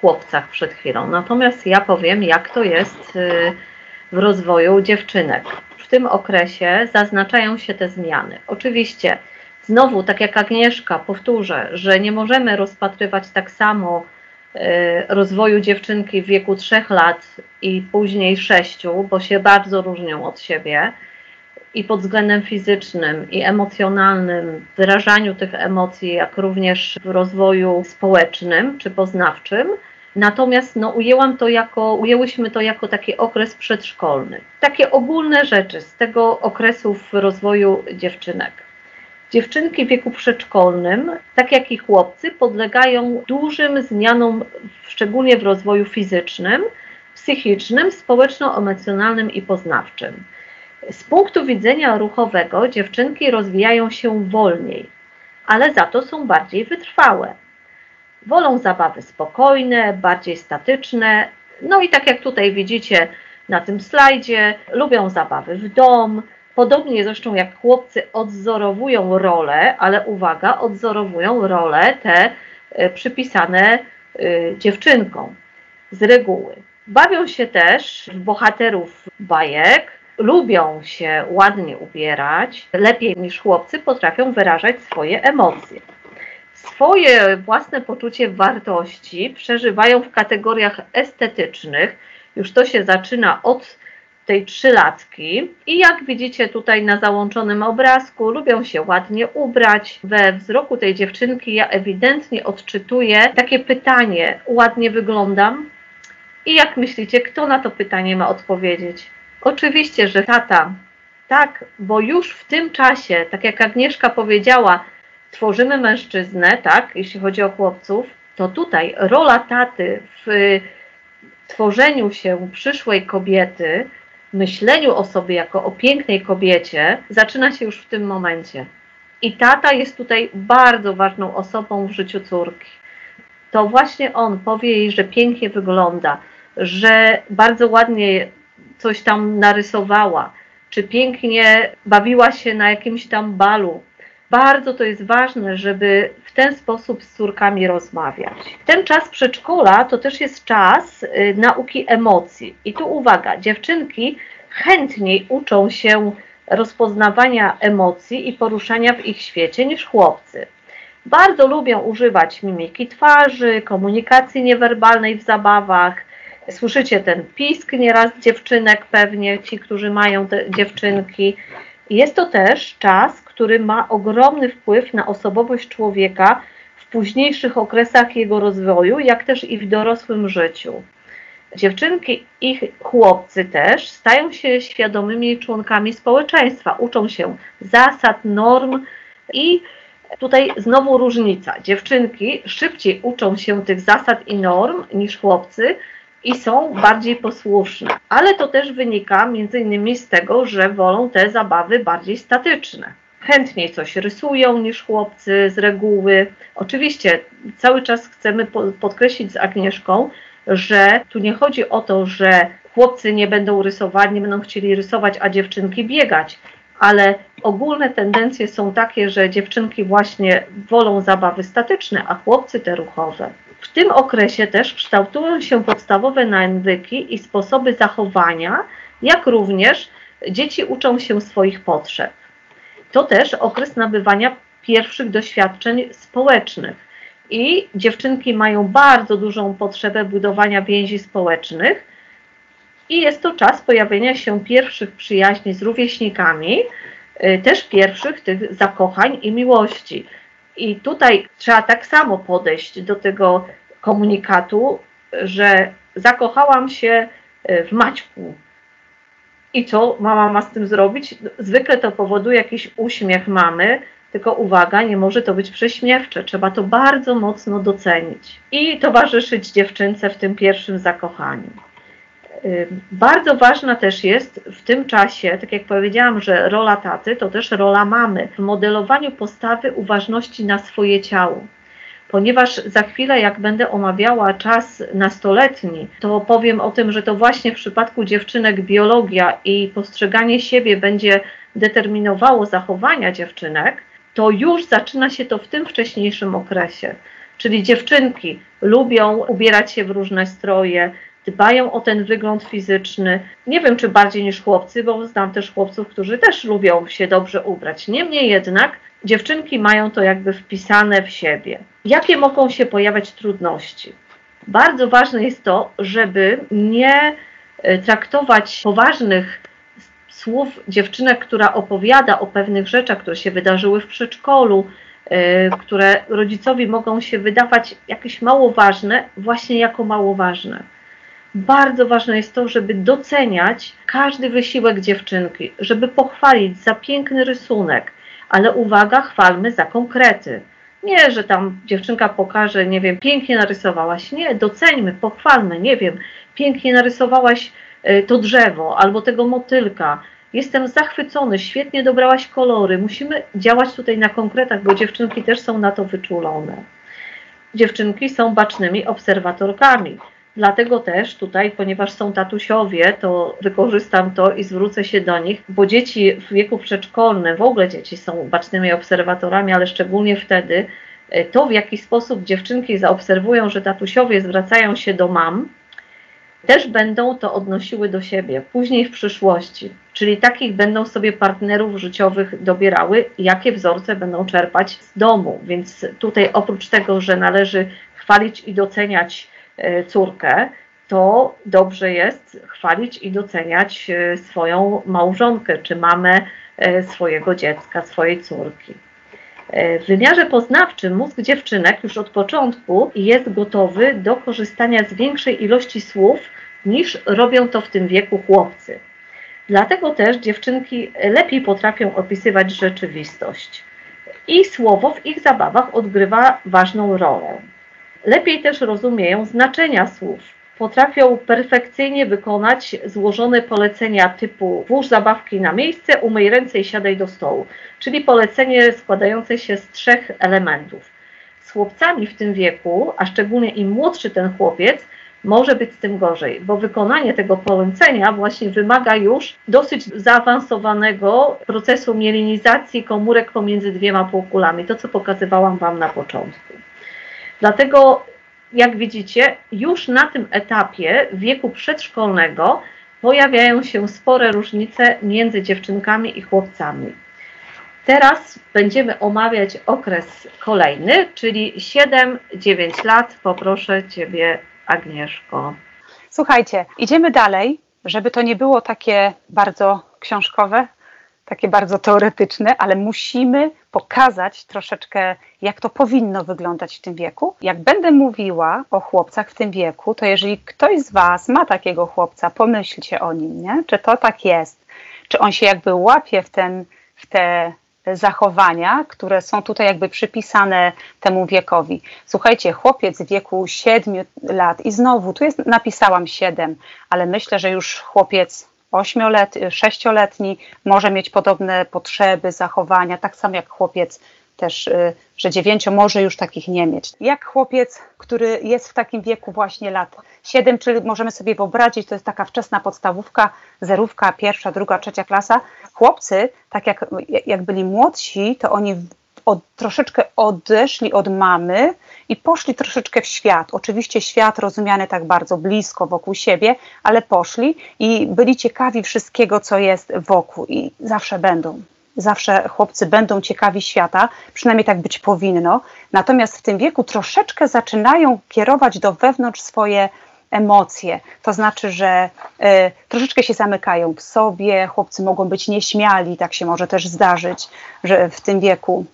chłopcach przed chwilą, natomiast ja powiem, jak to jest w rozwoju dziewczynek. W tym okresie zaznaczają się te zmiany. Oczywiście znowu, tak jak Agnieszka, powtórzę, że nie możemy rozpatrywać tak samo y, rozwoju dziewczynki w wieku trzech lat i później sześciu, bo się bardzo różnią od siebie i pod względem fizycznym, i emocjonalnym, wyrażaniu tych emocji, jak również w rozwoju społecznym czy poznawczym. Natomiast no, ujęłam to jako, ujęłyśmy to jako taki okres przedszkolny. Takie ogólne rzeczy z tego okresu w rozwoju dziewczynek. Dziewczynki w wieku przedszkolnym, tak jak i chłopcy, podlegają dużym zmianom, szczególnie w rozwoju fizycznym, psychicznym, społeczno-emocjonalnym i poznawczym. Z punktu widzenia ruchowego dziewczynki rozwijają się wolniej, ale za to są bardziej wytrwałe. Wolą zabawy spokojne, bardziej statyczne, no i tak jak tutaj widzicie na tym slajdzie, lubią zabawy w dom. Podobnie zresztą jak chłopcy odwzorowują role, ale uwaga, odwzorowują role te y, przypisane y, dziewczynkom z reguły. Bawią się też w bohaterów bajek, lubią się ładnie ubierać, lepiej niż chłopcy potrafią wyrażać swoje emocje. Swoje własne poczucie wartości przeżywają w kategoriach estetycznych, już to się zaczyna od tej trzylatki. I jak widzicie tutaj na załączonym obrazku, lubią się ładnie ubrać. We wzroku tej dziewczynki ja ewidentnie odczytuję takie pytanie: ładnie wyglądam? I jak myślicie, kto na to pytanie ma odpowiedzieć? Oczywiście, że tata. Tak, bo już w tym czasie, tak jak Agnieszka powiedziała, tworzymy mężczyznę, tak, jeśli chodzi o chłopców, to tutaj rola taty w tworzeniu się przyszłej kobiety, myśleniu o sobie jako o pięknej kobiecie, zaczyna się już w tym momencie. I tata jest tutaj bardzo ważną osobą w życiu córki. To właśnie on powie jej, że pięknie wygląda, że bardzo ładnie coś tam narysowała, czy pięknie bawiła się na jakimś tam balu. Bardzo to jest ważne, żeby w ten sposób z córkami rozmawiać. Ten czas przedszkola to też jest czas y, nauki emocji. I tu uwaga, dziewczynki chętniej uczą się rozpoznawania emocji i poruszania w ich świecie niż chłopcy. Bardzo lubią używać mimiki twarzy, komunikacji niewerbalnej w zabawach. Słyszycie ten pisk nieraz dziewczynek pewnie, ci, którzy mają te dziewczynki. Jest to też czas, który ma ogromny wpływ na osobowość człowieka w późniejszych okresach jego rozwoju, jak też i w dorosłym życiu. Dziewczynki i chłopcy też stają się świadomymi członkami społeczeństwa, uczą się zasad, norm i tutaj znowu różnica. Dziewczynki szybciej uczą się tych zasad i norm niż chłopcy i są bardziej posłuszne. Ale to też wynika między innymi z tego, że wolą te zabawy bardziej statyczne. Chętniej coś rysują niż chłopcy z reguły. Oczywiście cały czas chcemy podkreślić z Agnieszką, że tu nie chodzi o to, że chłopcy nie będą rysować, nie będą chcieli rysować, a dziewczynki biegać. Ale ogólne tendencje są takie, że dziewczynki właśnie wolą zabawy statyczne, a chłopcy te ruchowe. W tym okresie też kształtują się podstawowe nawyki i sposoby zachowania, jak również dzieci uczą się swoich potrzeb. To też okres nabywania pierwszych doświadczeń społecznych. I dziewczynki mają bardzo dużą potrzebę budowania więzi społecznych. I jest to czas pojawienia się pierwszych przyjaźni z rówieśnikami, też pierwszych tych zakochań i miłości. I tutaj trzeba tak samo podejść do tego komunikatu, że zakochałam się w Maćku. I co mama ma z tym zrobić? Zwykle to powoduje jakiś uśmiech mamy, tylko uwaga, nie może to być prześmiewcze. Trzeba to bardzo mocno docenić i towarzyszyć dziewczynce w tym pierwszym zakochaniu. Bardzo ważna też jest w tym czasie, tak jak powiedziałam, że rola taty to też rola mamy w modelowaniu postawy uważności na swoje ciało. Ponieważ za chwilę, jak będę omawiała czas nastoletni, to powiem o tym, że to właśnie w przypadku dziewczynek biologia i postrzeganie siebie będzie determinowało zachowania dziewczynek, to już zaczyna się to w tym wcześniejszym okresie. Czyli dziewczynki lubią ubierać się w różne stroje, dbają o ten wygląd fizyczny. Nie wiem, czy bardziej niż chłopcy, bo znam też chłopców, którzy też lubią się dobrze ubrać. Niemniej jednak dziewczynki mają to jakby wpisane w siebie. Jakie mogą się pojawiać trudności? Bardzo ważne jest to, żeby nie traktować poważnych słów dziewczynek, która opowiada o pewnych rzeczach, które się wydarzyły w przedszkolu, które rodzicowi mogą się wydawać jakieś mało ważne, właśnie jako mało ważne. Bardzo ważne jest to, żeby doceniać każdy wysiłek dziewczynki, żeby pochwalić za piękny rysunek, ale uwaga, chwalmy za konkrety. Nie, że tam dziewczynka pokaże, nie wiem, pięknie narysowałaś. Nie, doceńmy, pochwalmy, nie wiem, pięknie narysowałaś to drzewo albo tego motylka. Jestem zachwycony, świetnie dobrałaś kolory. Musimy działać tutaj na konkretach, bo dziewczynki też są na to wyczulone. Dziewczynki są bacznymi obserwatorkami. Dlatego też tutaj, ponieważ są tatusiowie, to wykorzystam to i zwrócę się do nich, bo dzieci w wieku przedszkolnym, w ogóle dzieci są bacznymi obserwatorami, ale szczególnie wtedy to, w jaki sposób dziewczynki zaobserwują, że tatusiowie zwracają się do mam, też będą to odnosiły do siebie, później w przyszłości. Czyli takich będą sobie partnerów życiowych dobierały, jakie wzorce będą czerpać z domu. Więc tutaj oprócz tego, że należy chwalić i doceniać córkę, to dobrze jest chwalić i doceniać swoją małżonkę, czy mamę swojego dziecka, swojej córki. W wymiarze poznawczym mózg dziewczynek już od początku jest gotowy do korzystania z większej ilości słów, niż robią to w tym wieku chłopcy. Dlatego też dziewczynki lepiej potrafią opisywać rzeczywistość i słowo w ich zabawach odgrywa ważną rolę. Lepiej też rozumieją znaczenia słów. Potrafią perfekcyjnie wykonać złożone polecenia typu włóż zabawki na miejsce, umyj ręce i siadaj do stołu, czyli polecenie składające się z trzech elementów. Z chłopcami w tym wieku, a szczególnie im młodszy ten chłopiec, może być z tym gorzej, bo wykonanie tego polecenia właśnie wymaga już dosyć zaawansowanego procesu mielinizacji komórek pomiędzy dwiema półkulami, to co pokazywałam Wam na początku. Dlatego, jak widzicie, już na tym etapie wieku przedszkolnego pojawiają się spore różnice między dziewczynkami i chłopcami. Teraz będziemy omawiać okres kolejny, czyli siedem dziewięć lat. Poproszę Ciebie, Agnieszko. Słuchajcie, idziemy dalej, żeby to nie było takie bardzo książkowe, takie bardzo teoretyczne, ale musimy pokazać troszeczkę, jak to powinno wyglądać w tym wieku. Jak będę mówiła o chłopcach w tym wieku, to jeżeli ktoś z Was ma takiego chłopca, pomyślcie o nim, nie? Czy to tak jest, czy on się jakby łapie w, ten, w te zachowania, które są tutaj jakby przypisane temu wiekowi. Słuchajcie, chłopiec w wieku siedmiu lat i znowu, tu jest, napisałam siedem, ale myślę, że już chłopiec ośmioletni, sześcioletni może mieć podobne potrzeby, zachowania, tak samo jak chłopiec też, że dziewięcio może już takich nie mieć. Jak chłopiec, który jest w takim wieku właśnie lat siedem, czyli możemy sobie wyobrazić, to jest taka wczesna podstawówka, zerówka, pierwsza, druga, trzecia klasa. Chłopcy, tak jak, jak byli młodsi, to oni od, troszeczkę odeszli od mamy i poszli troszeczkę w świat. Oczywiście świat rozumiany tak bardzo blisko wokół siebie, ale poszli i byli ciekawi wszystkiego, co jest wokół i zawsze będą. Zawsze chłopcy będą ciekawi świata, przynajmniej tak być powinno. Natomiast w tym wieku troszeczkę zaczynają kierować do wewnątrz swoje emocje. To znaczy, że y, troszeczkę się zamykają w sobie, chłopcy mogą być nieśmiali, tak się może też zdarzyć, że w tym wieku,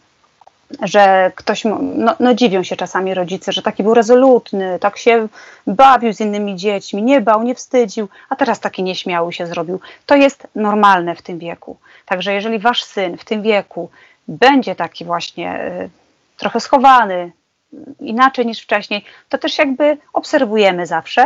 że ktoś, no, no dziwią się czasami rodzice, że taki był rezolutny, tak się bawił z innymi dziećmi, nie bał, nie wstydził, a teraz taki nieśmiały się zrobił. To jest normalne w tym wieku. Także jeżeli wasz syn w tym wieku będzie taki właśnie y, trochę schowany, inaczej niż wcześniej, to też jakby obserwujemy zawsze,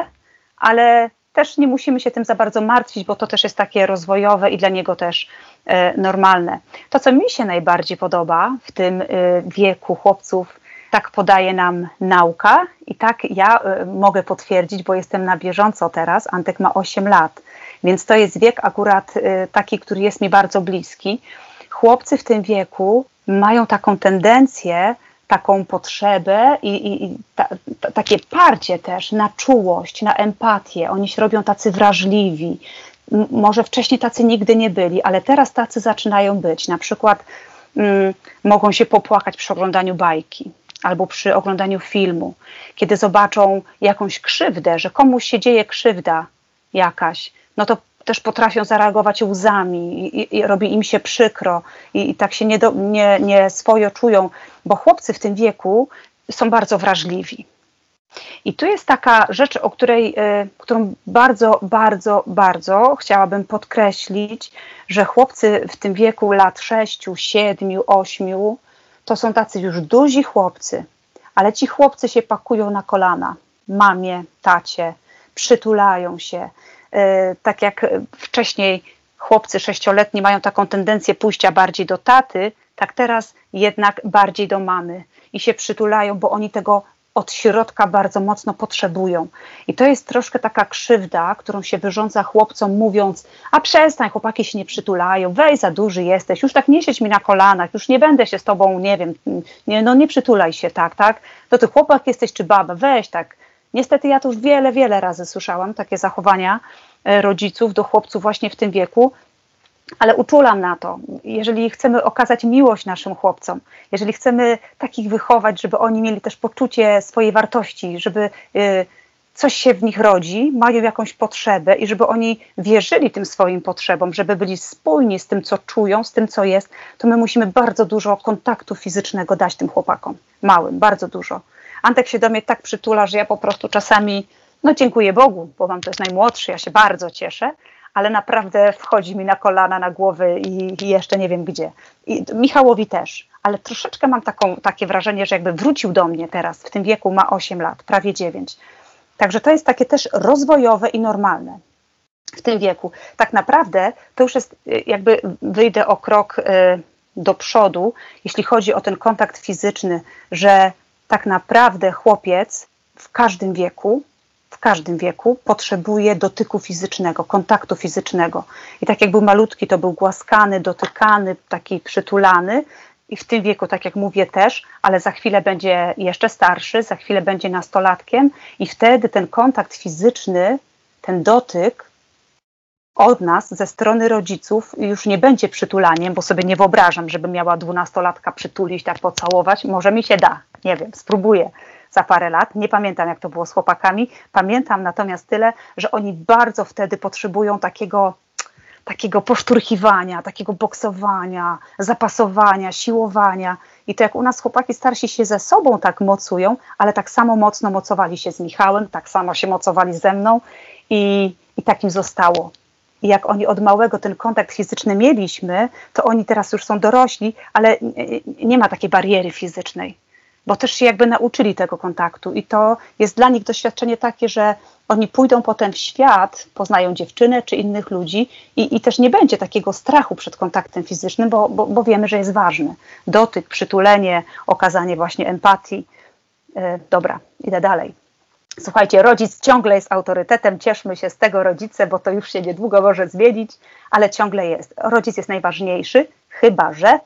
ale też nie musimy się tym za bardzo martwić, bo to też jest takie rozwojowe i dla niego też e, normalne. To, co mi się najbardziej podoba w tym e, wieku chłopców, tak podaje nam nauka i tak ja e, mogę potwierdzić, bo jestem na bieżąco teraz, Antek ma osiem lat, więc to jest wiek akurat e, taki, który jest mi bardzo bliski. Chłopcy w tym wieku mają taką tendencję, taką potrzebę i, i, i ta, ta, takie parcie też na czułość, na empatię. Oni się robią tacy wrażliwi. M- może wcześniej tacy nigdy nie byli, ale teraz tacy zaczynają być. Na przykład mm, mogą się popłakać przy oglądaniu bajki albo przy oglądaniu filmu. Kiedy zobaczą jakąś krzywdę, że komuś się dzieje krzywda jakaś, no to też potrafią zareagować łzami i, i, i robi im się przykro i, i tak się nie, do, nie, nie swojo czują, bo chłopcy w tym wieku są bardzo wrażliwi. I tu jest taka rzecz, o której, y, którą bardzo, bardzo, bardzo chciałabym podkreślić, że chłopcy w tym wieku lat sześciu, siedmiu, ośmiu to są tacy już duzi chłopcy, ale ci chłopcy się pakują na kolana mamie, tacie, przytulają się. Tak jak wcześniej chłopcy sześcioletni mają taką tendencję pójścia bardziej do taty, tak teraz jednak bardziej do mamy i się przytulają, bo oni tego od środka bardzo mocno potrzebują. I to jest troszkę taka krzywda, którą się wyrządza chłopcom, mówiąc: a przestań, chłopaki się nie przytulają, weź, za duży jesteś, już tak nie siedź mi na kolanach, już nie będę się z tobą, nie wiem, nie, no nie przytulaj się tak, tak, to ty chłopak jesteś czy baba, weź tak. Niestety ja to już wiele, wiele razy słyszałam, takie zachowania rodziców do chłopców właśnie w tym wieku, ale uczulam na to. Jeżeli chcemy okazać miłość naszym chłopcom, jeżeli chcemy takich wychować, żeby oni mieli też poczucie swojej wartości, żeby coś się w nich rodzi, mają jakąś potrzebę i żeby oni wierzyli tym swoim potrzebom, żeby byli spójni z tym, co czują, z tym, co jest, to my musimy bardzo dużo kontaktu fizycznego dać tym chłopakom, małym, bardzo dużo. Antek się do mnie tak przytula, że ja po prostu czasami, no dziękuję Bogu, bo mam to jest najmłodszy, ja się bardzo cieszę, ale naprawdę wchodzi mi na kolana, na głowy i, i jeszcze nie wiem gdzie. I Michałowi też, ale troszeczkę mam taką, takie wrażenie, że jakby wrócił do mnie teraz, w tym wieku ma osiem lat, prawie dziewięć. Także to jest takie też rozwojowe i normalne w tym wieku. Tak naprawdę to już jest, jakby wyjdę o krok y, do przodu, jeśli chodzi o ten kontakt fizyczny, że tak naprawdę chłopiec w każdym wieku, w każdym wieku potrzebuje dotyku fizycznego, kontaktu fizycznego. I tak jak był malutki, to był głaskany, dotykany, taki przytulany. I w tym wieku, tak jak mówię też, ale za chwilę będzie jeszcze starszy, za chwilę będzie nastolatkiem i wtedy ten kontakt fizyczny, ten dotyk od nas, ze strony rodziców już nie będzie przytulaniem, bo sobie nie wyobrażam, żeby miała dwunastolatka przytulić, tak pocałować. Może mi się da, nie wiem, spróbuję za parę lat. Nie pamiętam, jak to było z chłopakami. Pamiętam natomiast tyle, że oni bardzo wtedy potrzebują takiego... takiego poszturchiwania, takiego boksowania, zapasowania, siłowania. I to jak u nas chłopaki starsi się ze sobą tak mocują, ale tak samo mocno mocowali się z Michałem, tak samo się mocowali ze mną i, i tak im zostało. I jak oni od małego ten kontakt fizyczny mieliśmy, to oni teraz już są dorośli, ale nie ma takiej bariery fizycznej, bo też się jakby nauczyli tego kontaktu i to jest dla nich doświadczenie takie, że oni pójdą potem w świat, poznają dziewczynę czy innych ludzi i, i też nie będzie takiego strachu przed kontaktem fizycznym, bo, bo, bo wiemy, że jest ważny. Dotyk, przytulenie, okazanie właśnie empatii. E, dobra, idę dalej. Słuchajcie, rodzic ciągle jest autorytetem, cieszmy się z tego rodzice, bo to już się niedługo może zmienić, ale ciągle jest. Rodzic jest najważniejszy, chyba że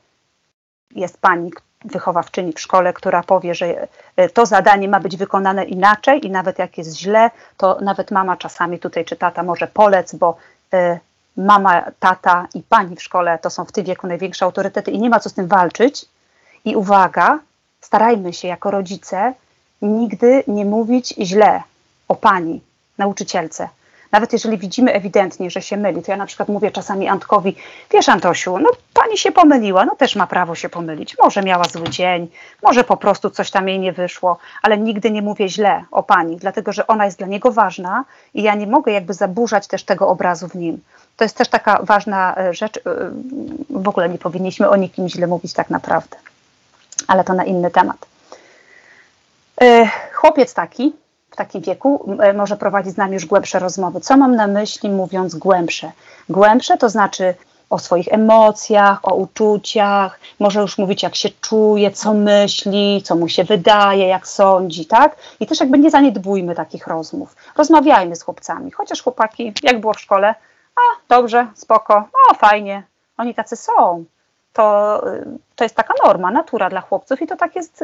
jest pani wychowawczyni w szkole, która powie, że to zadanie ma być wykonane inaczej i nawet jak jest źle, to nawet mama czasami tutaj czy tata może polec, bo y, mama, tata i pani w szkole to są w tym wieku największe autorytety i nie ma co z tym walczyć. I uwaga, starajmy się jako rodzice nigdy nie mówić źle o pani, nauczycielce. Nawet jeżeli widzimy ewidentnie, że się myli, to ja na przykład mówię czasami Antkowi, wiesz Antosiu, no pani się pomyliła, no też ma prawo się pomylić, może miała zły dzień, może po prostu coś tam jej nie wyszło, ale nigdy nie mówię źle o pani, dlatego że ona jest dla niego ważna i ja nie mogę jakby zaburzać też tego obrazu w nim. To jest też taka ważna rzecz, w ogóle nie powinniśmy o nikim źle mówić tak naprawdę, ale to na inny temat. Chłopiec taki, w takim wieku może prowadzić z nami już głębsze rozmowy. Co mam na myśli mówiąc głębsze? Głębsze to znaczy o swoich emocjach, o uczuciach, może już mówić jak się czuje, co myśli, co mu się wydaje, jak sądzi, tak? I też jakby nie zaniedbujmy takich rozmów. Rozmawiajmy z chłopcami, chociaż chłopaki, jak było w szkole, a dobrze, spoko, o fajnie, oni tacy są. To, to jest taka norma, natura dla chłopców i to tak jest,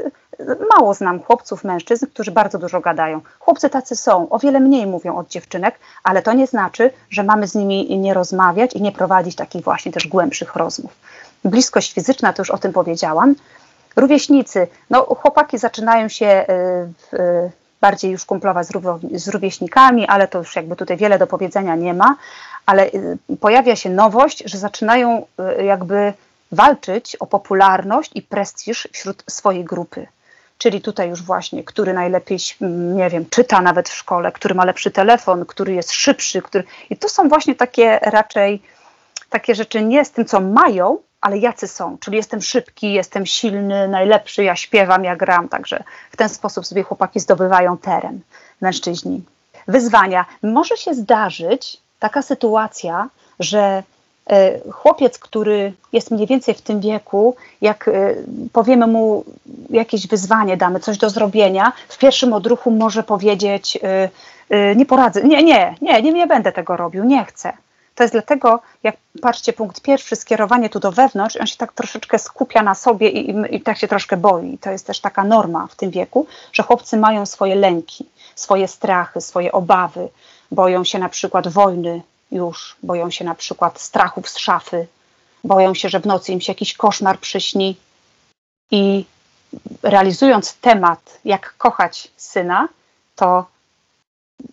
mało znam chłopców, mężczyzn, którzy bardzo dużo gadają. Chłopcy tacy są, o wiele mniej mówią od dziewczynek, ale to nie znaczy, że mamy z nimi nie rozmawiać i nie prowadzić takich właśnie też głębszych rozmów. Bliskość fizyczna, to już o tym powiedziałam. Rówieśnicy, no chłopaki zaczynają się y, y, bardziej już kumplować z, z rówieśnikami, ale to już jakby tutaj wiele do powiedzenia nie ma, ale y, pojawia się nowość, że zaczynają y, jakby... walczyć o popularność i prestiż wśród swojej grupy. Czyli tutaj już właśnie, który najlepiej, nie wiem, czyta nawet w szkole, który ma lepszy telefon, który jest szybszy, który... I to są właśnie takie raczej, takie rzeczy nie z tym, co mają, ale jacy są. Czyli jestem szybki, jestem silny, najlepszy, ja śpiewam, ja gram. Także w ten sposób sobie chłopaki zdobywają teren, mężczyźni. Wyzwania. Może się zdarzyć taka sytuacja, że... chłopiec, który jest mniej więcej w tym wieku, jak powiemy mu jakieś wyzwanie, damy coś do zrobienia, w pierwszym odruchu może powiedzieć, nie poradzę, nie, nie, nie, nie, nie będę tego robił, nie chcę. To jest dlatego, jak patrzcie, punkt pierwszy, skierowanie tu do wewnątrz, on się tak troszeczkę skupia na sobie i, i, i tak się troszkę boi. To jest też taka norma w tym wieku, że chłopcy mają swoje lęki, swoje strachy, swoje obawy, boją się na przykład wojny, już boją się na przykład strachów z szafy, boją się, że w nocy im się jakiś koszmar przyśni i realizując temat, jak kochać syna, to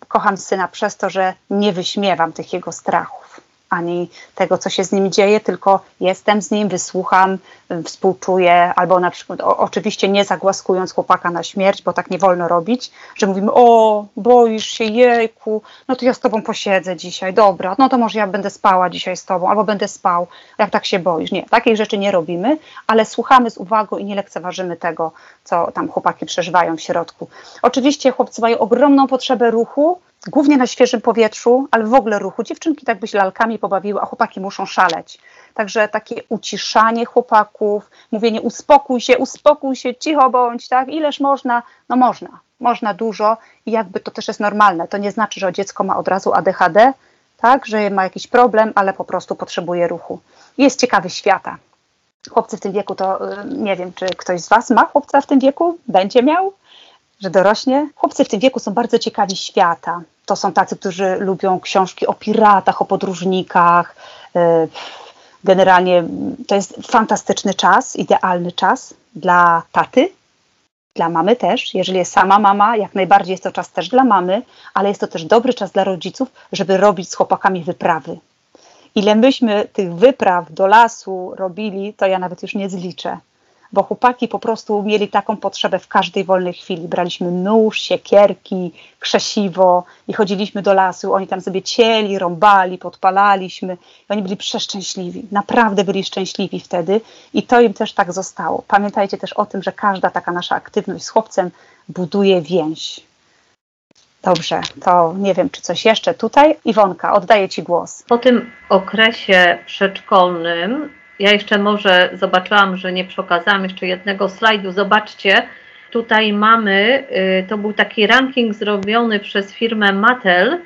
kocham syna przez to, że nie wyśmiewam tych jego strachów, ani tego, co się z nim dzieje, tylko jestem z nim, wysłucham, współczuję, albo na przykład o, oczywiście nie zagłaskując chłopaka na śmierć, bo tak nie wolno robić, że mówimy, o, boisz się, jejku, no to ja z tobą posiedzę dzisiaj, dobra, no to może ja będę spała dzisiaj z tobą, albo będę spał, jak tak się boisz. Nie, takiej rzeczy nie robimy, ale słuchamy z uwagą i nie lekceważymy tego, co tam chłopaki przeżywają w środku. Oczywiście chłopcy mają ogromną potrzebę ruchu, głównie na świeżym powietrzu, ale w ogóle ruchu. Dziewczynki tak by się lalkami pobawiły, a chłopaki muszą szaleć. Także takie uciszanie chłopaków, mówienie uspokój się, uspokój się, cicho bądź, tak? Ileż można? No można, można dużo i jakby to też jest normalne. To nie znaczy, że dziecko ma od razu A D H D, tak? Że ma jakiś problem, ale po prostu potrzebuje ruchu. Jest ciekawy świata. Chłopcy w tym wieku to, nie wiem, czy ktoś z was ma chłopca w tym wieku? Będzie miał? Że dorośnie? Chłopcy w tym wieku są bardzo ciekawi świata. To są tacy, którzy lubią książki o piratach, o podróżnikach. Generalnie to jest fantastyczny czas, idealny czas dla taty, dla mamy też. Jeżeli jest sama mama, jak najbardziej jest to czas też dla mamy, ale jest to też dobry czas dla rodziców, żeby robić z chłopakami wyprawy. Ile myśmy tych wypraw do lasu robili, to ja nawet już nie zliczę. Bo chłopaki po prostu mieli taką potrzebę w każdej wolnej chwili. Braliśmy nóż, siekierki, krzesiwo i chodziliśmy do lasu. Oni tam sobie cieli, rąbali, podpalaliśmy. I oni byli przeszczęśliwi. Naprawdę byli szczęśliwi wtedy i to im też tak zostało. Pamiętajcie też o tym, że każda taka nasza aktywność z chłopcem buduje więź. Dobrze, to nie wiem, czy coś jeszcze tutaj. Iwonka, oddaję ci głos. Po tym okresie przedszkolnym ja jeszcze może zobaczyłam, że nie przekazałam jeszcze jednego slajdu. Zobaczcie, tutaj mamy, to był taki ranking zrobiony przez firmę Mattel,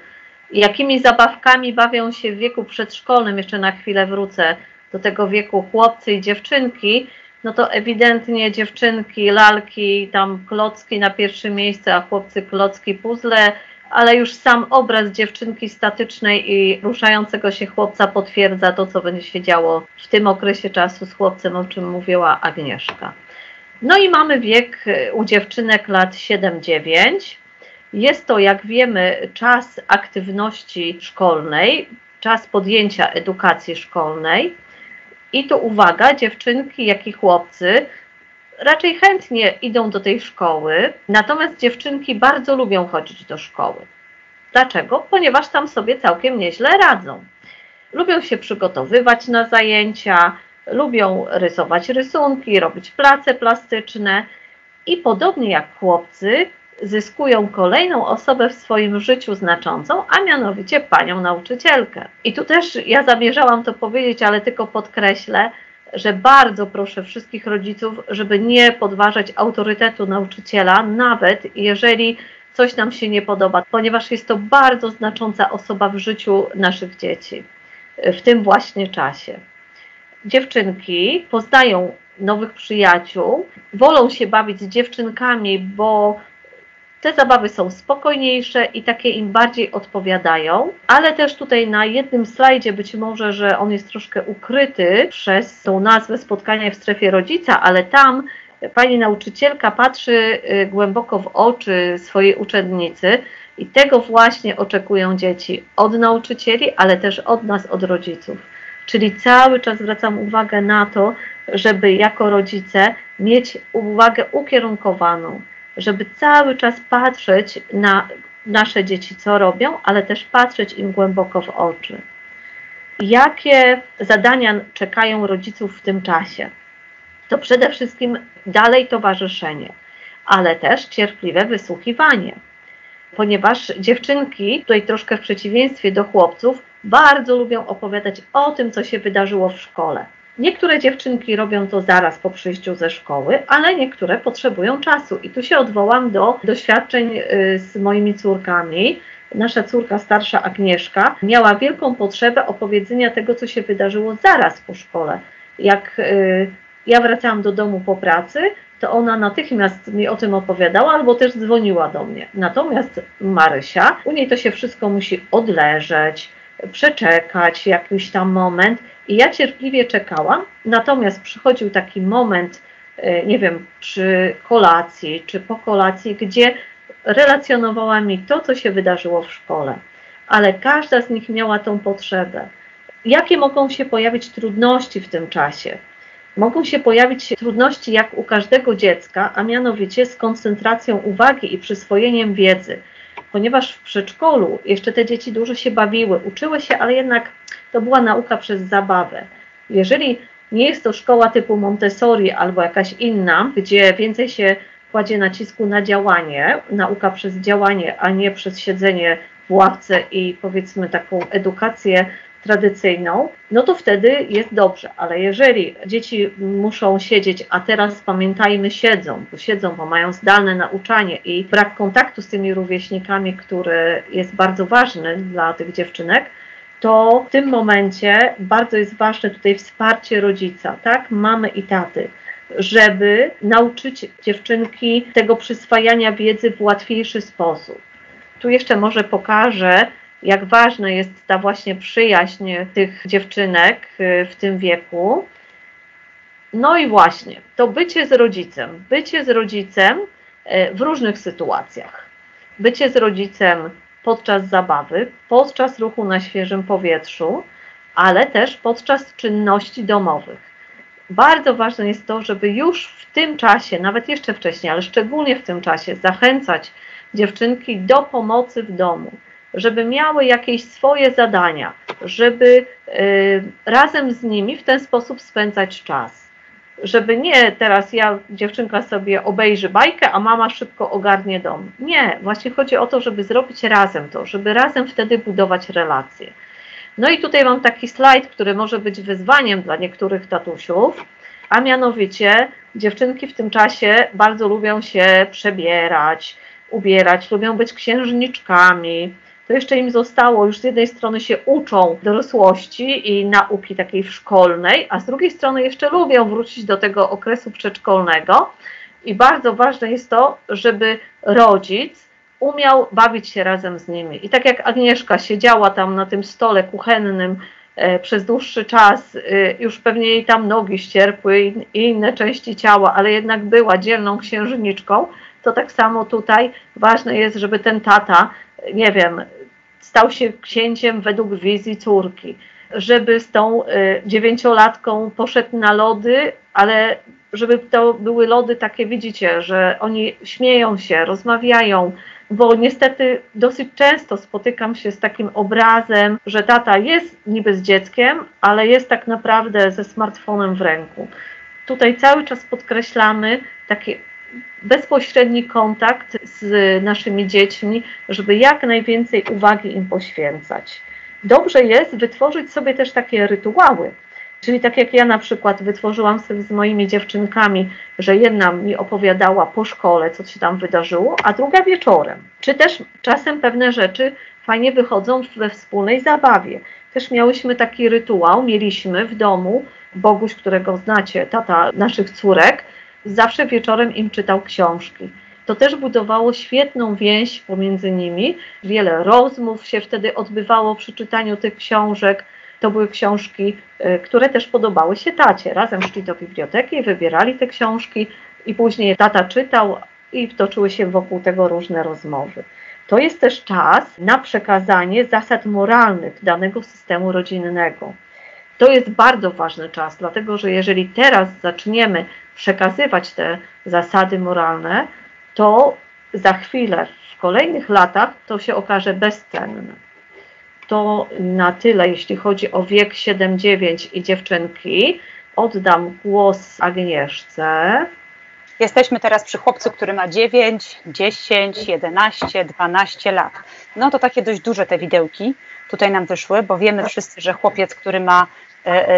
jakimi zabawkami bawią się w wieku przedszkolnym, jeszcze na chwilę wrócę do tego wieku, chłopcy i dziewczynki. No to ewidentnie dziewczynki, lalki, tam klocki na pierwszym miejscu, a chłopcy klocki, puzzle, ale już sam obraz dziewczynki statycznej i ruszającego się chłopca potwierdza to, co będzie się działo w tym okresie czasu z chłopcem, o czym mówiła Agnieszka. No i mamy wiek u dziewczynek lat siedem dziewięć. Jest to, jak wiemy, czas aktywności szkolnej, czas podjęcia edukacji szkolnej. I tu uwaga, dziewczynki, jak i chłopcy raczej chętnie idą do tej szkoły, natomiast dziewczynki bardzo lubią chodzić do szkoły. Dlaczego? Ponieważ tam sobie całkiem nieźle radzą. Lubią się przygotowywać na zajęcia, lubią rysować rysunki, robić prace plastyczne i podobnie jak chłopcy zyskują kolejną osobę w swoim życiu znaczącą, a mianowicie panią nauczycielkę. I tu też ja zamierzałam to powiedzieć, ale tylko podkreślę, że bardzo proszę wszystkich rodziców, żeby nie podważać autorytetu nauczyciela, nawet jeżeli coś nam się nie podoba, ponieważ jest to bardzo znacząca osoba w życiu naszych dzieci, w tym właśnie czasie. Dziewczynki poznają nowych przyjaciół, wolą się bawić z dziewczynkami, bo te zabawy są spokojniejsze i takie im bardziej odpowiadają, ale też tutaj na jednym slajdzie, być może, że on jest troszkę ukryty przez tą nazwę spotkania w strefie rodzica, ale tam pani nauczycielka patrzy głęboko w oczy swojej uczennicy i tego właśnie oczekują dzieci od nauczycieli, ale też od nas, od rodziców. Czyli cały czas zwracam uwagę na to, żeby jako rodzice mieć uwagę ukierunkowaną, żeby cały czas patrzeć na nasze dzieci, co robią, ale też patrzeć im głęboko w oczy. Jakie zadania czekają rodziców w tym czasie? To przede wszystkim dalej towarzyszenie, ale też cierpliwe wysłuchiwanie, ponieważ dziewczynki, tutaj troszkę w przeciwieństwie do chłopców, bardzo lubią opowiadać o tym, co się wydarzyło w szkole. Niektóre dziewczynki robią to zaraz po przyjściu ze szkoły, ale niektóre potrzebują czasu. I tu się odwołam do doświadczeń z moimi córkami. Nasza córka starsza Agnieszka miała wielką potrzebę opowiedzenia tego, co się wydarzyło zaraz po szkole. Jak ja wracałam do domu po pracy, to ona natychmiast mi o tym opowiadała albo też dzwoniła do mnie. Natomiast Marysia, u niej to się wszystko musi odleżeć, przeczekać jakiś tam moment. I ja cierpliwie czekałam, natomiast przychodził taki moment, nie wiem, przy kolacji czy po kolacji, gdzie relacjonowała mi to, co się wydarzyło w szkole, ale każda z nich miała tą potrzebę. Jakie mogą się pojawić trudności w tym czasie? Mogą się pojawić trudności jak u każdego dziecka, a mianowicie z koncentracją uwagi i przyswojeniem wiedzy, ponieważ w przedszkolu jeszcze te dzieci dużo się bawiły, uczyły się, ale jednak to była nauka przez zabawę. Jeżeli nie jest to szkoła typu Montessori albo jakaś inna, gdzie więcej się kładzie nacisku na działanie, nauka przez działanie, a nie przez siedzenie w ławce i powiedzmy taką edukację tradycyjną, no to wtedy jest dobrze, ale jeżeli dzieci muszą siedzieć, a teraz pamiętajmy siedzą, bo siedzą, bo mają zdalne nauczanie i brak kontaktu z tymi rówieśnikami, który jest bardzo ważny dla tych dziewczynek, to w tym momencie bardzo jest ważne tutaj wsparcie rodzica, tak, mamy i taty, żeby nauczyć dziewczynki tego przyswajania wiedzy w łatwiejszy sposób. Tu jeszcze może pokażę, jak ważna jest ta właśnie przyjaźń tych dziewczynek w tym wieku. No i właśnie, to bycie z rodzicem. Bycie z rodzicem w różnych sytuacjach. Bycie z rodzicem podczas zabawy, podczas ruchu na świeżym powietrzu, ale też podczas czynności domowych. Bardzo ważne jest to, żeby już w tym czasie, nawet jeszcze wcześniej, ale szczególnie w tym czasie zachęcać dziewczynki do pomocy w domu, żeby miały jakieś swoje zadania, żeby y, razem z nimi w ten sposób spędzać czas. Żeby nie teraz ja, dziewczynka sobie obejrzy bajkę, a mama szybko ogarnie dom. Nie, właśnie chodzi o to, żeby zrobić razem to, żeby razem wtedy budować relacje. No i tutaj mam taki slajd, który może być wyzwaniem dla niektórych tatusiów, a mianowicie dziewczynki w tym czasie bardzo lubią się przebierać, ubierać, lubią być księżniczkami. To jeszcze im zostało, już z jednej strony się uczą dorosłości i nauki takiej szkolnej, a z drugiej strony jeszcze lubią wrócić do tego okresu przedszkolnego i bardzo ważne jest to, żeby rodzic umiał bawić się razem z nimi. I tak jak Agnieszka siedziała tam na tym stole kuchennym e, przez dłuższy czas, e, już pewnie jej tam nogi ścierpły i, i inne części ciała, ale jednak była dzielną księżniczką, to tak samo tutaj ważne jest, żeby ten tata, nie wiem, stał się księciem według wizji córki, żeby z tą y, dziewięciolatką poszedł na lody, ale żeby to były lody takie, widzicie, że oni śmieją się, rozmawiają, bo niestety dosyć często spotykam się z takim obrazem, że tata jest niby z dzieckiem, ale jest tak naprawdę ze smartfonem w ręku. Tutaj cały czas podkreślamy takie bezpośredni kontakt z naszymi dziećmi, żeby jak najwięcej uwagi im poświęcać. Dobrze jest wytworzyć sobie też takie rytuały, czyli tak jak ja na przykład wytworzyłam sobie z moimi dziewczynkami, że jedna mi opowiadała po szkole, co się tam wydarzyło, a druga wieczorem. Czy też czasem pewne rzeczy fajnie wychodzą we wspólnej zabawie. Też miałyśmy taki rytuał, mieliśmy w domu, Boguś, którego znacie, tata naszych córek, zawsze wieczorem im czytał książki. To też budowało świetną więź pomiędzy nimi. Wiele rozmów się wtedy odbywało przy czytaniu tych książek. To były książki, które też podobały się tacie. Razem szli do biblioteki, wybierali te książki i później tata czytał i toczyły się wokół tego różne rozmowy. To jest też czas na przekazanie zasad moralnych danego systemu rodzinnego. To jest bardzo ważny czas, dlatego że jeżeli teraz zaczniemy przekazywać te zasady moralne, to za chwilę, w kolejnych latach, to się okaże bezcenne. To na tyle, jeśli chodzi o wiek siedem dziewięć i dziewczynki. Oddam głos Agnieszce. Jesteśmy teraz przy chłopcu, który ma dziewięć, dziesięć, jedenaście, dwanaście lat. No to takie dość duże te widełki tutaj nam wyszły, bo wiemy wszyscy, że chłopiec, który ma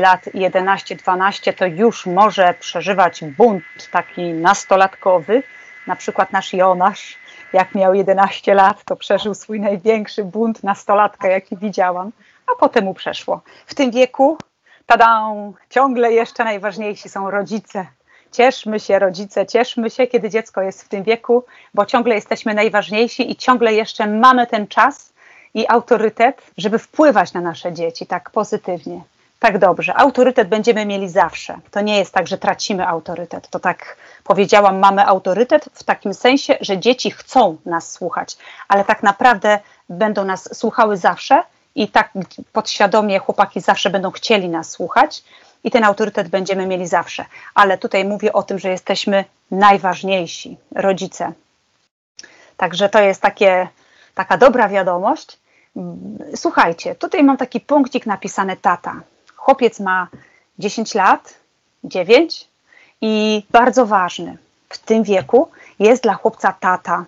lat jedenaście dwanaście, to już może przeżywać bunt taki nastolatkowy. Na przykład nasz Jonasz, jak miał jedenaście lat, to przeżył swój największy bunt nastolatka, jaki widziałam, a potem mu przeszło. W tym wieku, tadam, ciągle jeszcze najważniejsi są rodzice. Cieszmy się, rodzice, cieszmy się, kiedy dziecko jest w tym wieku, bo ciągle jesteśmy najważniejsi i ciągle jeszcze mamy ten czas i autorytet, żeby wpływać na nasze dzieci tak pozytywnie. tak dobrze. Autorytet będziemy mieli zawsze. To nie jest tak, że tracimy autorytet. To tak powiedziałam, mamy autorytet w takim sensie, że dzieci chcą nas słuchać, ale tak naprawdę będą nas słuchały zawsze i tak podświadomie chłopaki zawsze będą chcieli nas słuchać i ten autorytet będziemy mieli zawsze. Ale tutaj mówię o tym, że jesteśmy najważniejsi, rodzice. Także to jest takie, taka dobra wiadomość. Słuchajcie, tutaj mam taki punkcik napisany tata. Chłopiec ma dziesięć lat, dziewięć i bardzo ważny w tym wieku jest dla chłopca tata.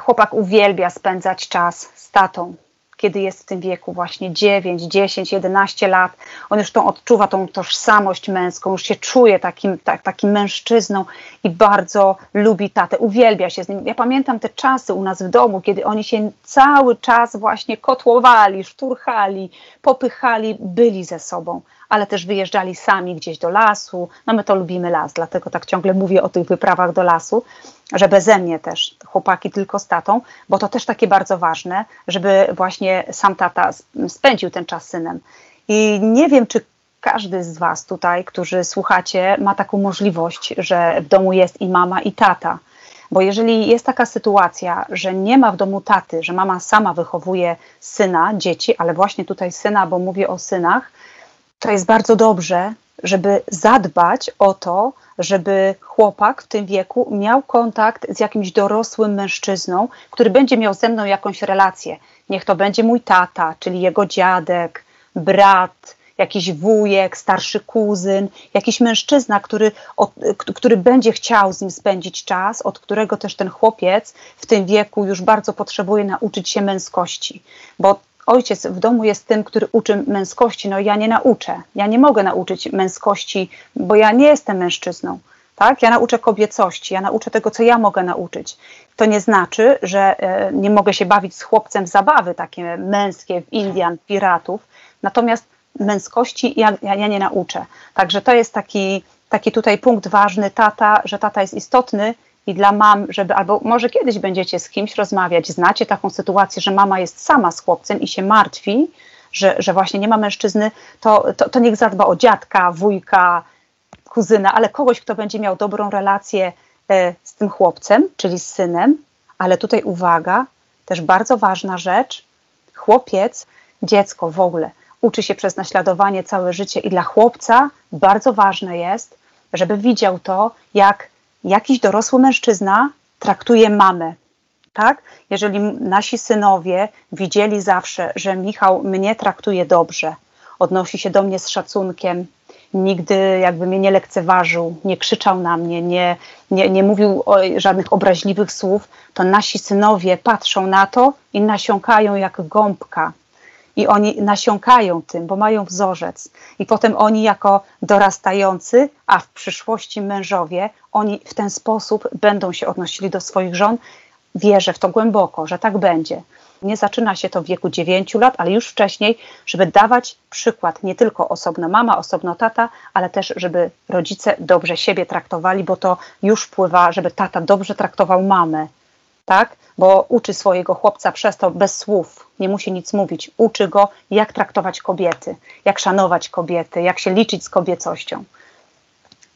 Chłopak uwielbia spędzać czas z tatą, kiedy jest w tym wieku właśnie dziewięć, dziesięć, jedenaście lat. On już tą odczuwa tą tożsamość męską, już się czuje takim, tak, takim mężczyzną i bardzo lubi tatę, uwielbia się z nim. Ja pamiętam te czasy u nas w domu, kiedy oni się cały czas właśnie kotłowali, szturchali, popychali, byli ze sobą, ale też wyjeżdżali sami gdzieś do lasu. No my to lubimy las, dlatego tak ciągle mówię o tych wyprawach do lasu, że beze mnie też chłopaki tylko z tatą, bo to też takie bardzo ważne, żeby właśnie sam tata spędził ten czas z synem. I nie wiem, czy każdy z was tutaj, którzy słuchacie, ma taką możliwość, że w domu jest i mama, i tata. Bo jeżeli jest taka sytuacja, że nie ma w domu taty, że mama sama wychowuje syna, dzieci, ale właśnie tutaj syna, bo mówię o synach, to jest bardzo dobrze, żeby zadbać o to, żeby chłopak w tym wieku miał kontakt z jakimś dorosłym mężczyzną, który będzie miał ze mną jakąś relację. Niech to będzie mój tata, czyli jego dziadek, brat, jakiś wujek, starszy kuzyn, jakiś mężczyzna, który, od, który będzie chciał z nim spędzić czas, od którego też ten chłopiec w tym wieku już bardzo potrzebuje nauczyć się męskości, bo ojciec w domu jest tym, który uczy męskości. No ja nie nauczę, ja nie mogę nauczyć męskości, bo ja nie jestem mężczyzną, tak? Ja nauczę kobiecości, ja nauczę tego, co ja mogę nauczyć. To nie znaczy, że e, nie mogę się bawić z chłopcem w zabawy takie męskie, w Indian, piratów, natomiast męskości ja, ja, ja nie nauczę. Także to jest taki, taki tutaj punkt ważny, tata, że tata jest istotny, i dla mam, żeby, albo może kiedyś będziecie z kimś rozmawiać, znacie taką sytuację, że mama jest sama z chłopcem i się martwi, że, że właśnie nie ma mężczyzny, to, to, to niech zadba o dziadka, wujka, kuzyna, ale kogoś, kto będzie miał dobrą relację e, z tym chłopcem, czyli z synem. Ale tutaj uwaga, też bardzo ważna rzecz, chłopiec, dziecko w ogóle, uczy się przez naśladowanie całe życie i dla chłopca bardzo ważne jest, żeby widział to, jak jakiś dorosły mężczyzna traktuje mamę, tak? Jeżeli nasi synowie widzieli zawsze, że Michał mnie traktuje dobrze, odnosi się do mnie z szacunkiem, nigdy jakby mnie nie lekceważył, nie krzyczał na mnie, nie, nie, nie mówił o żadnych obraźliwych słów, to nasi synowie patrzą na to i nasiąkają jak gąbka. I oni nasiąkają tym, bo mają wzorzec. I potem oni jako dorastający, a w przyszłości mężowie, oni w ten sposób będą się odnosili do swoich żon. Wierzę w to głęboko, że tak będzie. Nie zaczyna się to w wieku dziewięciu lat, ale już wcześniej, żeby dawać przykład nie tylko osobno mama, osobno tata, ale też żeby rodzice dobrze siebie traktowali, bo to już wpływa, żeby tata dobrze traktował mamę. Tak? Bo uczy swojego chłopca przez to bez słów, nie musi nic mówić. Uczy go, jak traktować kobiety, jak szanować kobiety, jak się liczyć z kobiecością.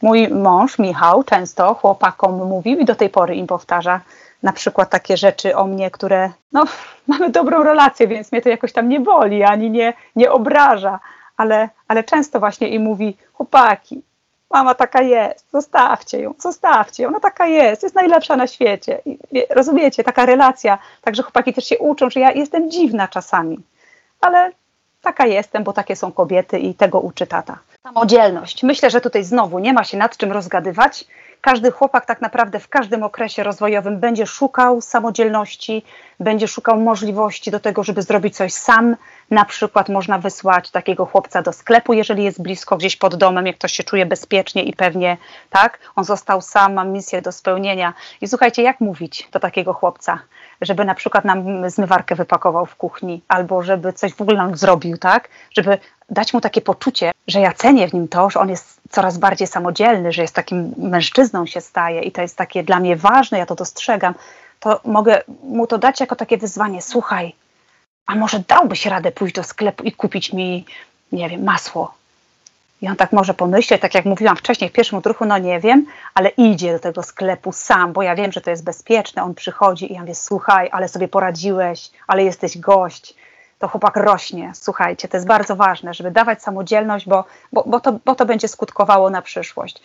Mój mąż, Michał, często chłopakom mówił i do tej pory im powtarza na przykład takie rzeczy o mnie, które, no, mamy dobrą relację, więc mnie to jakoś tam nie boli, ani nie, nie obraża, ale, ale często właśnie im mówi: chłopaki, mama taka jest, zostawcie ją, zostawcie ją, ona taka jest, jest najlepsza na świecie. I, rozumiecie, taka relacja, także chłopaki też się uczą, że ja jestem dziwna czasami, ale taka jestem, bo takie są kobiety i tego uczy tata. Samodzielność. Myślę, że tutaj znowu nie ma się nad czym rozgadywać. Każdy chłopak tak naprawdę w każdym okresie rozwojowym będzie szukał samodzielności, będzie szukał możliwości do tego, żeby zrobić coś sam. Na przykład można wysłać takiego chłopca do sklepu, jeżeli jest blisko gdzieś pod domem, jak ktoś się czuje bezpiecznie i pewnie, tak? On został sam, ma misję do spełnienia. I słuchajcie, jak mówić do takiego chłopca, żeby na przykład nam zmywarkę wypakował w kuchni albo żeby coś w ogóle nam zrobił, tak? Żeby dać mu takie poczucie, że ja cenię w nim to, że on jest coraz bardziej samodzielny, że jest takim mężczyzną się staje i to jest takie dla mnie ważne, ja to dostrzegam, to mogę mu to dać jako takie wyzwanie: słuchaj, a może dałbyś radę pójść do sklepu i kupić mi nie wiem, masło. I on tak może pomyśleć, tak jak mówiłam wcześniej w pierwszym odruchu, no nie wiem, ale idzie do tego sklepu sam, bo ja wiem, że to jest bezpieczne. On przychodzi i ja mówię, słuchaj, ale sobie poradziłeś, ale jesteś gość. To chłopak rośnie. Słuchajcie, to jest bardzo ważne, żeby dawać samodzielność, bo, bo, bo, to, bo to będzie skutkowało na przyszłość.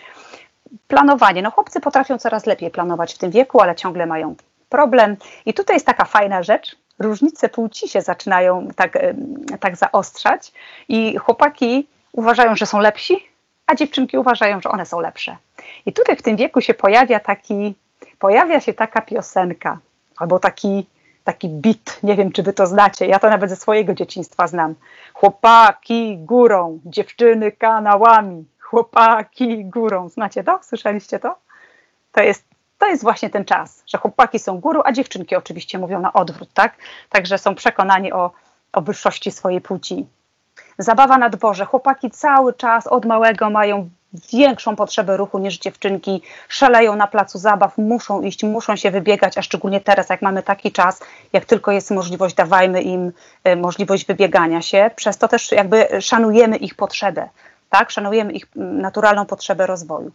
Planowanie. No chłopcy potrafią coraz lepiej planować w tym wieku, ale ciągle mają problem. I tutaj jest taka fajna rzecz. Różnice płci się zaczynają tak, tak zaostrzać i chłopaki uważają, że są lepsi, a dziewczynki uważają, że one są lepsze. I tutaj w tym wieku się pojawia taki, pojawia się taka piosenka albo taki, taki beat, nie wiem, czy wy to znacie, ja to nawet ze swojego dzieciństwa znam. Chłopaki górą, dziewczyny kanałami, chłopaki górą. Znacie to? Słyszeliście to? To jest, to jest właśnie ten czas, że chłopaki są górą, a dziewczynki oczywiście mówią na odwrót, tak? Także są przekonani o, o wyższości swojej płci. Zabawa na dworze. Chłopaki cały czas od małego mają większą potrzebę ruchu niż dziewczynki. Szaleją na placu zabaw, muszą iść, muszą się wybiegać, a szczególnie teraz, jak mamy taki czas, jak tylko jest możliwość, dawajmy im możliwość wybiegania się. Przez to też jakby szanujemy ich potrzebę, tak? Szanujemy ich naturalną potrzebę rozwoju.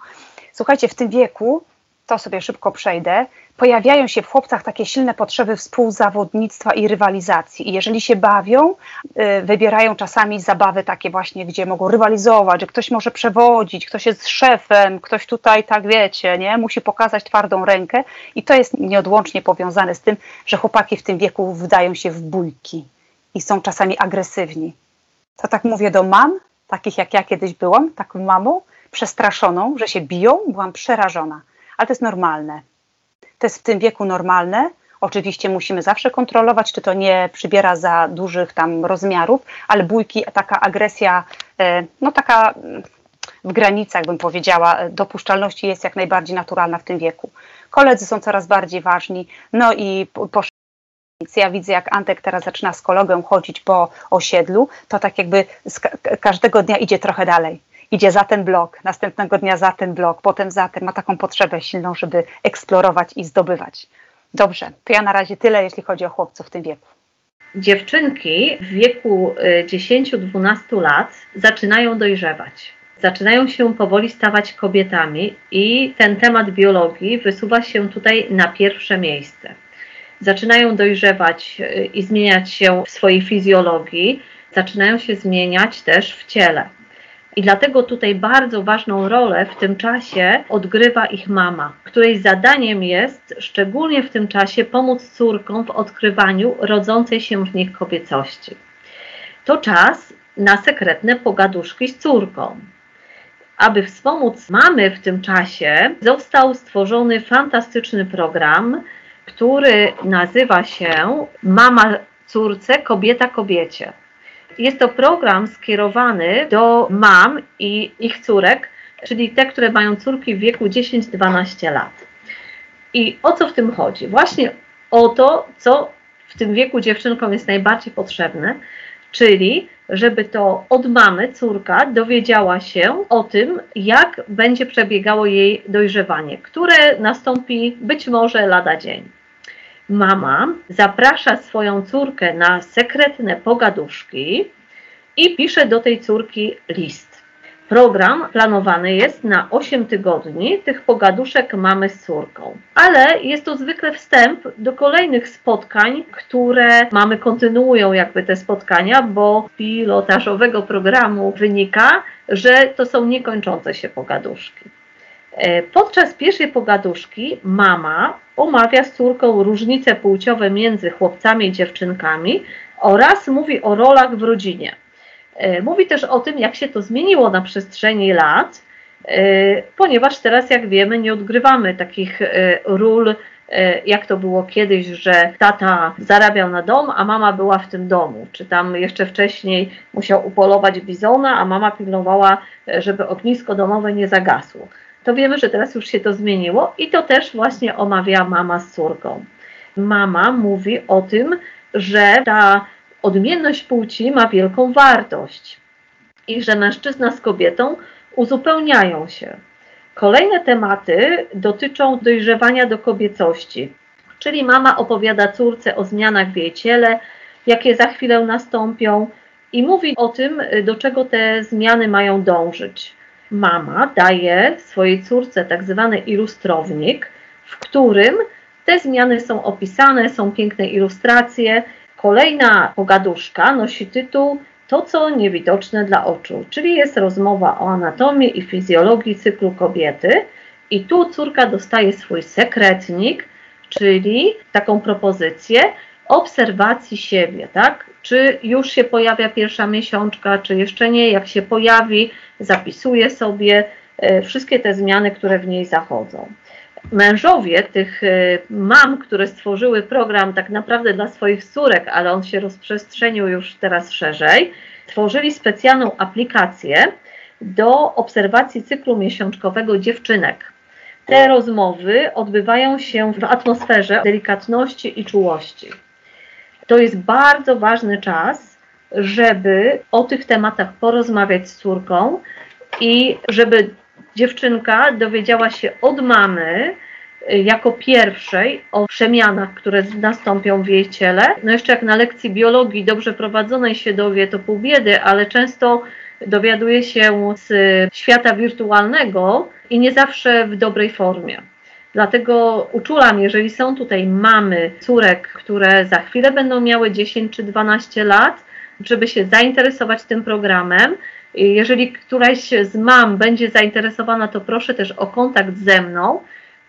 Słuchajcie, w tym wieku, to sobie szybko przejdę, pojawiają się w chłopcach takie silne potrzeby współzawodnictwa i rywalizacji. I jeżeli się bawią, yy, wybierają czasami zabawy takie właśnie, gdzie mogą rywalizować, że ktoś może przewodzić, ktoś jest szefem, ktoś tutaj, tak wiecie, nie, musi pokazać twardą rękę. I to jest nieodłącznie powiązane z tym, że chłopaki w tym wieku wdają się w bójki i są czasami agresywni. To tak mówię do mam, takich jak ja kiedyś byłam, taką mamą przestraszoną, że się biją, byłam przerażona. Ale to jest normalne. To jest w tym wieku normalne. Oczywiście musimy zawsze kontrolować, czy to nie przybiera za dużych tam rozmiarów, ale bójki, taka agresja, no taka w granicach, bym powiedziała, dopuszczalności jest jak najbardziej naturalna w tym wieku. Koledzy są coraz bardziej ważni, no i po ja widzę, jak Antek teraz zaczyna z kolegą chodzić po osiedlu, to tak jakby każdego dnia idzie trochę dalej. Idzie za ten blok, następnego dnia za ten blok, potem za ten. Ma taką potrzebę silną, żeby eksplorować i zdobywać. Dobrze, to ja na razie tyle, jeśli chodzi o chłopców w tym wieku. Dziewczynki w wieku dziesięciu do dwunastu lat zaczynają dojrzewać. Zaczynają się powoli stawać kobietami i ten temat biologii wysuwa się tutaj na pierwsze miejsce. Zaczynają dojrzewać i zmieniać się w swojej fizjologii. Zaczynają się zmieniać też w ciele. I dlatego tutaj bardzo ważną rolę w tym czasie odgrywa ich mama, której zadaniem jest szczególnie w tym czasie pomóc córkom w odkrywaniu rodzącej się w nich kobiecości. To czas na sekretne pogaduszki z córką. Aby wspomóc mamy w tym czasie, został stworzony fantastyczny program, który nazywa się Mama córce, kobieta kobiecie. Jest to program skierowany do mam i ich córek, czyli te, które mają córki w wieku dziesięć do dwunastu lat. I o co w tym chodzi? Właśnie o to, co w tym wieku dziewczynkom jest najbardziej potrzebne, czyli żeby to od mamy córka dowiedziała się o tym, jak będzie przebiegało jej dojrzewanie, które nastąpi być może lada dzień. Mama zaprasza swoją córkę na sekretne pogaduszki i pisze do tej córki list. Program planowany jest na osiem tygodni tych pogaduszek mamy z córką, ale jest to zwykle wstęp do kolejnych spotkań, które mamy kontynuują jakby te spotkania, bo z pilotażowego programu wynika, że to są niekończące się pogaduszki. Podczas pierwszej pogaduszki mama omawia z córką różnice płciowe między chłopcami i dziewczynkami oraz mówi o rolach w rodzinie. Mówi też o tym, jak się to zmieniło na przestrzeni lat, ponieważ teraz, jak wiemy, nie odgrywamy takich ról, jak to było kiedyś, że tata zarabiał na dom, a mama była w tym domu. Czy tam jeszcze wcześniej musiał upolować bizona, a mama pilnowała, żeby ognisko domowe nie zagasło. To wiemy, że teraz już się to zmieniło i to też właśnie omawia mama z córką. Mama mówi o tym, że ta odmienność płci ma wielką wartość i że mężczyzna z kobietą uzupełniają się. Kolejne tematy dotyczą dojrzewania do kobiecości, czyli mama opowiada córce o zmianach w jej ciele, jakie za chwilę nastąpią, i mówi o tym, do czego te zmiany mają dążyć. Mama daje swojej córce tak zwany ilustrownik, w którym te zmiany są opisane, są piękne ilustracje. Kolejna pogaduszka nosi tytuł To, co niewidoczne dla oczu, czyli jest rozmowa o anatomii i fizjologii cyklu kobiety i tu córka dostaje swój sekretnik, czyli taką propozycję obserwacji siebie, tak? Czy już się pojawia pierwsza miesiączka, czy jeszcze nie, jak się pojawi, zapisuje sobie wszystkie te zmiany, które w niej zachodzą. Mężowie tych mam, które stworzyły program tak naprawdę dla swoich córek, ale on się rozprzestrzenił już teraz szerzej, tworzyli specjalną aplikację do obserwacji cyklu miesiączkowego dziewczynek. Te rozmowy odbywają się w atmosferze delikatności i czułości. To jest bardzo ważny czas, żeby o tych tematach porozmawiać z córką i żeby dziewczynka dowiedziała się od mamy jako pierwszej o przemianach, które nastąpią w jej ciele. No jeszcze jak na lekcji biologii dobrze prowadzonej się dowie, to pół biedy, ale często dowiaduje się z świata wirtualnego i nie zawsze w dobrej formie. Dlatego uczulam, jeżeli są tutaj mamy córek, które za chwilę będą miały dziesięć czy dwanaście lat, żeby się zainteresować tym programem. Jeżeli któraś z mam będzie zainteresowana, to proszę też o kontakt ze mną,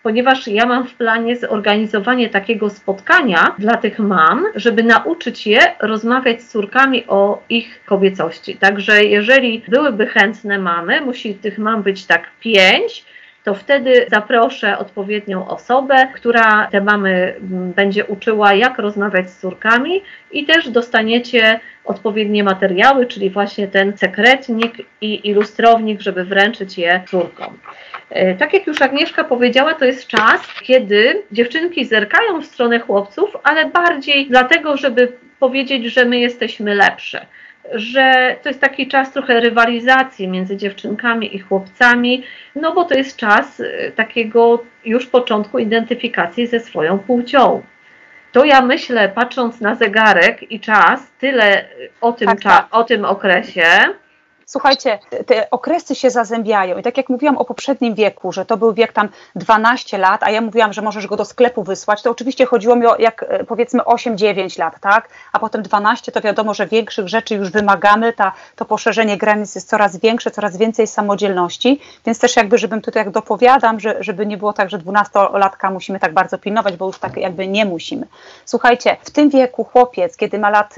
ponieważ ja mam w planie zorganizowanie takiego spotkania dla tych mam, żeby nauczyć je rozmawiać z córkami o ich kobiecości. Także jeżeli byłyby chętne mamy, musi tych mam być tak pięć, to wtedy zaproszę odpowiednią osobę, która te mamy będzie uczyła, jak rozmawiać z córkami i też dostaniecie odpowiednie materiały, czyli właśnie ten sekretnik i ilustrownik, żeby wręczyć je córkom. Tak jak już Agnieszka powiedziała, to jest czas, kiedy dziewczynki zerkają w stronę chłopców, ale bardziej dlatego, żeby powiedzieć, że my jesteśmy lepsze. Że to jest taki czas trochę rywalizacji między dziewczynkami i chłopcami, no bo to jest czas takiego już początku identyfikacji ze swoją płcią. To ja myślę, patrząc na zegarek i czas, tyle o tym, tak, tak. Cza- o tym okresie. Słuchajcie, te okresy się zazębiają i tak jak mówiłam o poprzednim wieku, że to był wiek tam dwanaście lat, a ja mówiłam, że możesz go do sklepu wysłać, to oczywiście chodziło mi o jak powiedzmy osiem dziewięć lat, tak? A potem dwanaście to wiadomo, że większych rzeczy już wymagamy, ta, to poszerzenie granic jest coraz większe, coraz więcej samodzielności, więc też jakby, żebym tutaj jak dopowiadam, że, żeby nie było tak, że dwunastolatka musimy tak bardzo pilnować, bo już tak jakby nie musimy. Słuchajcie, w tym wieku chłopiec, kiedy ma lat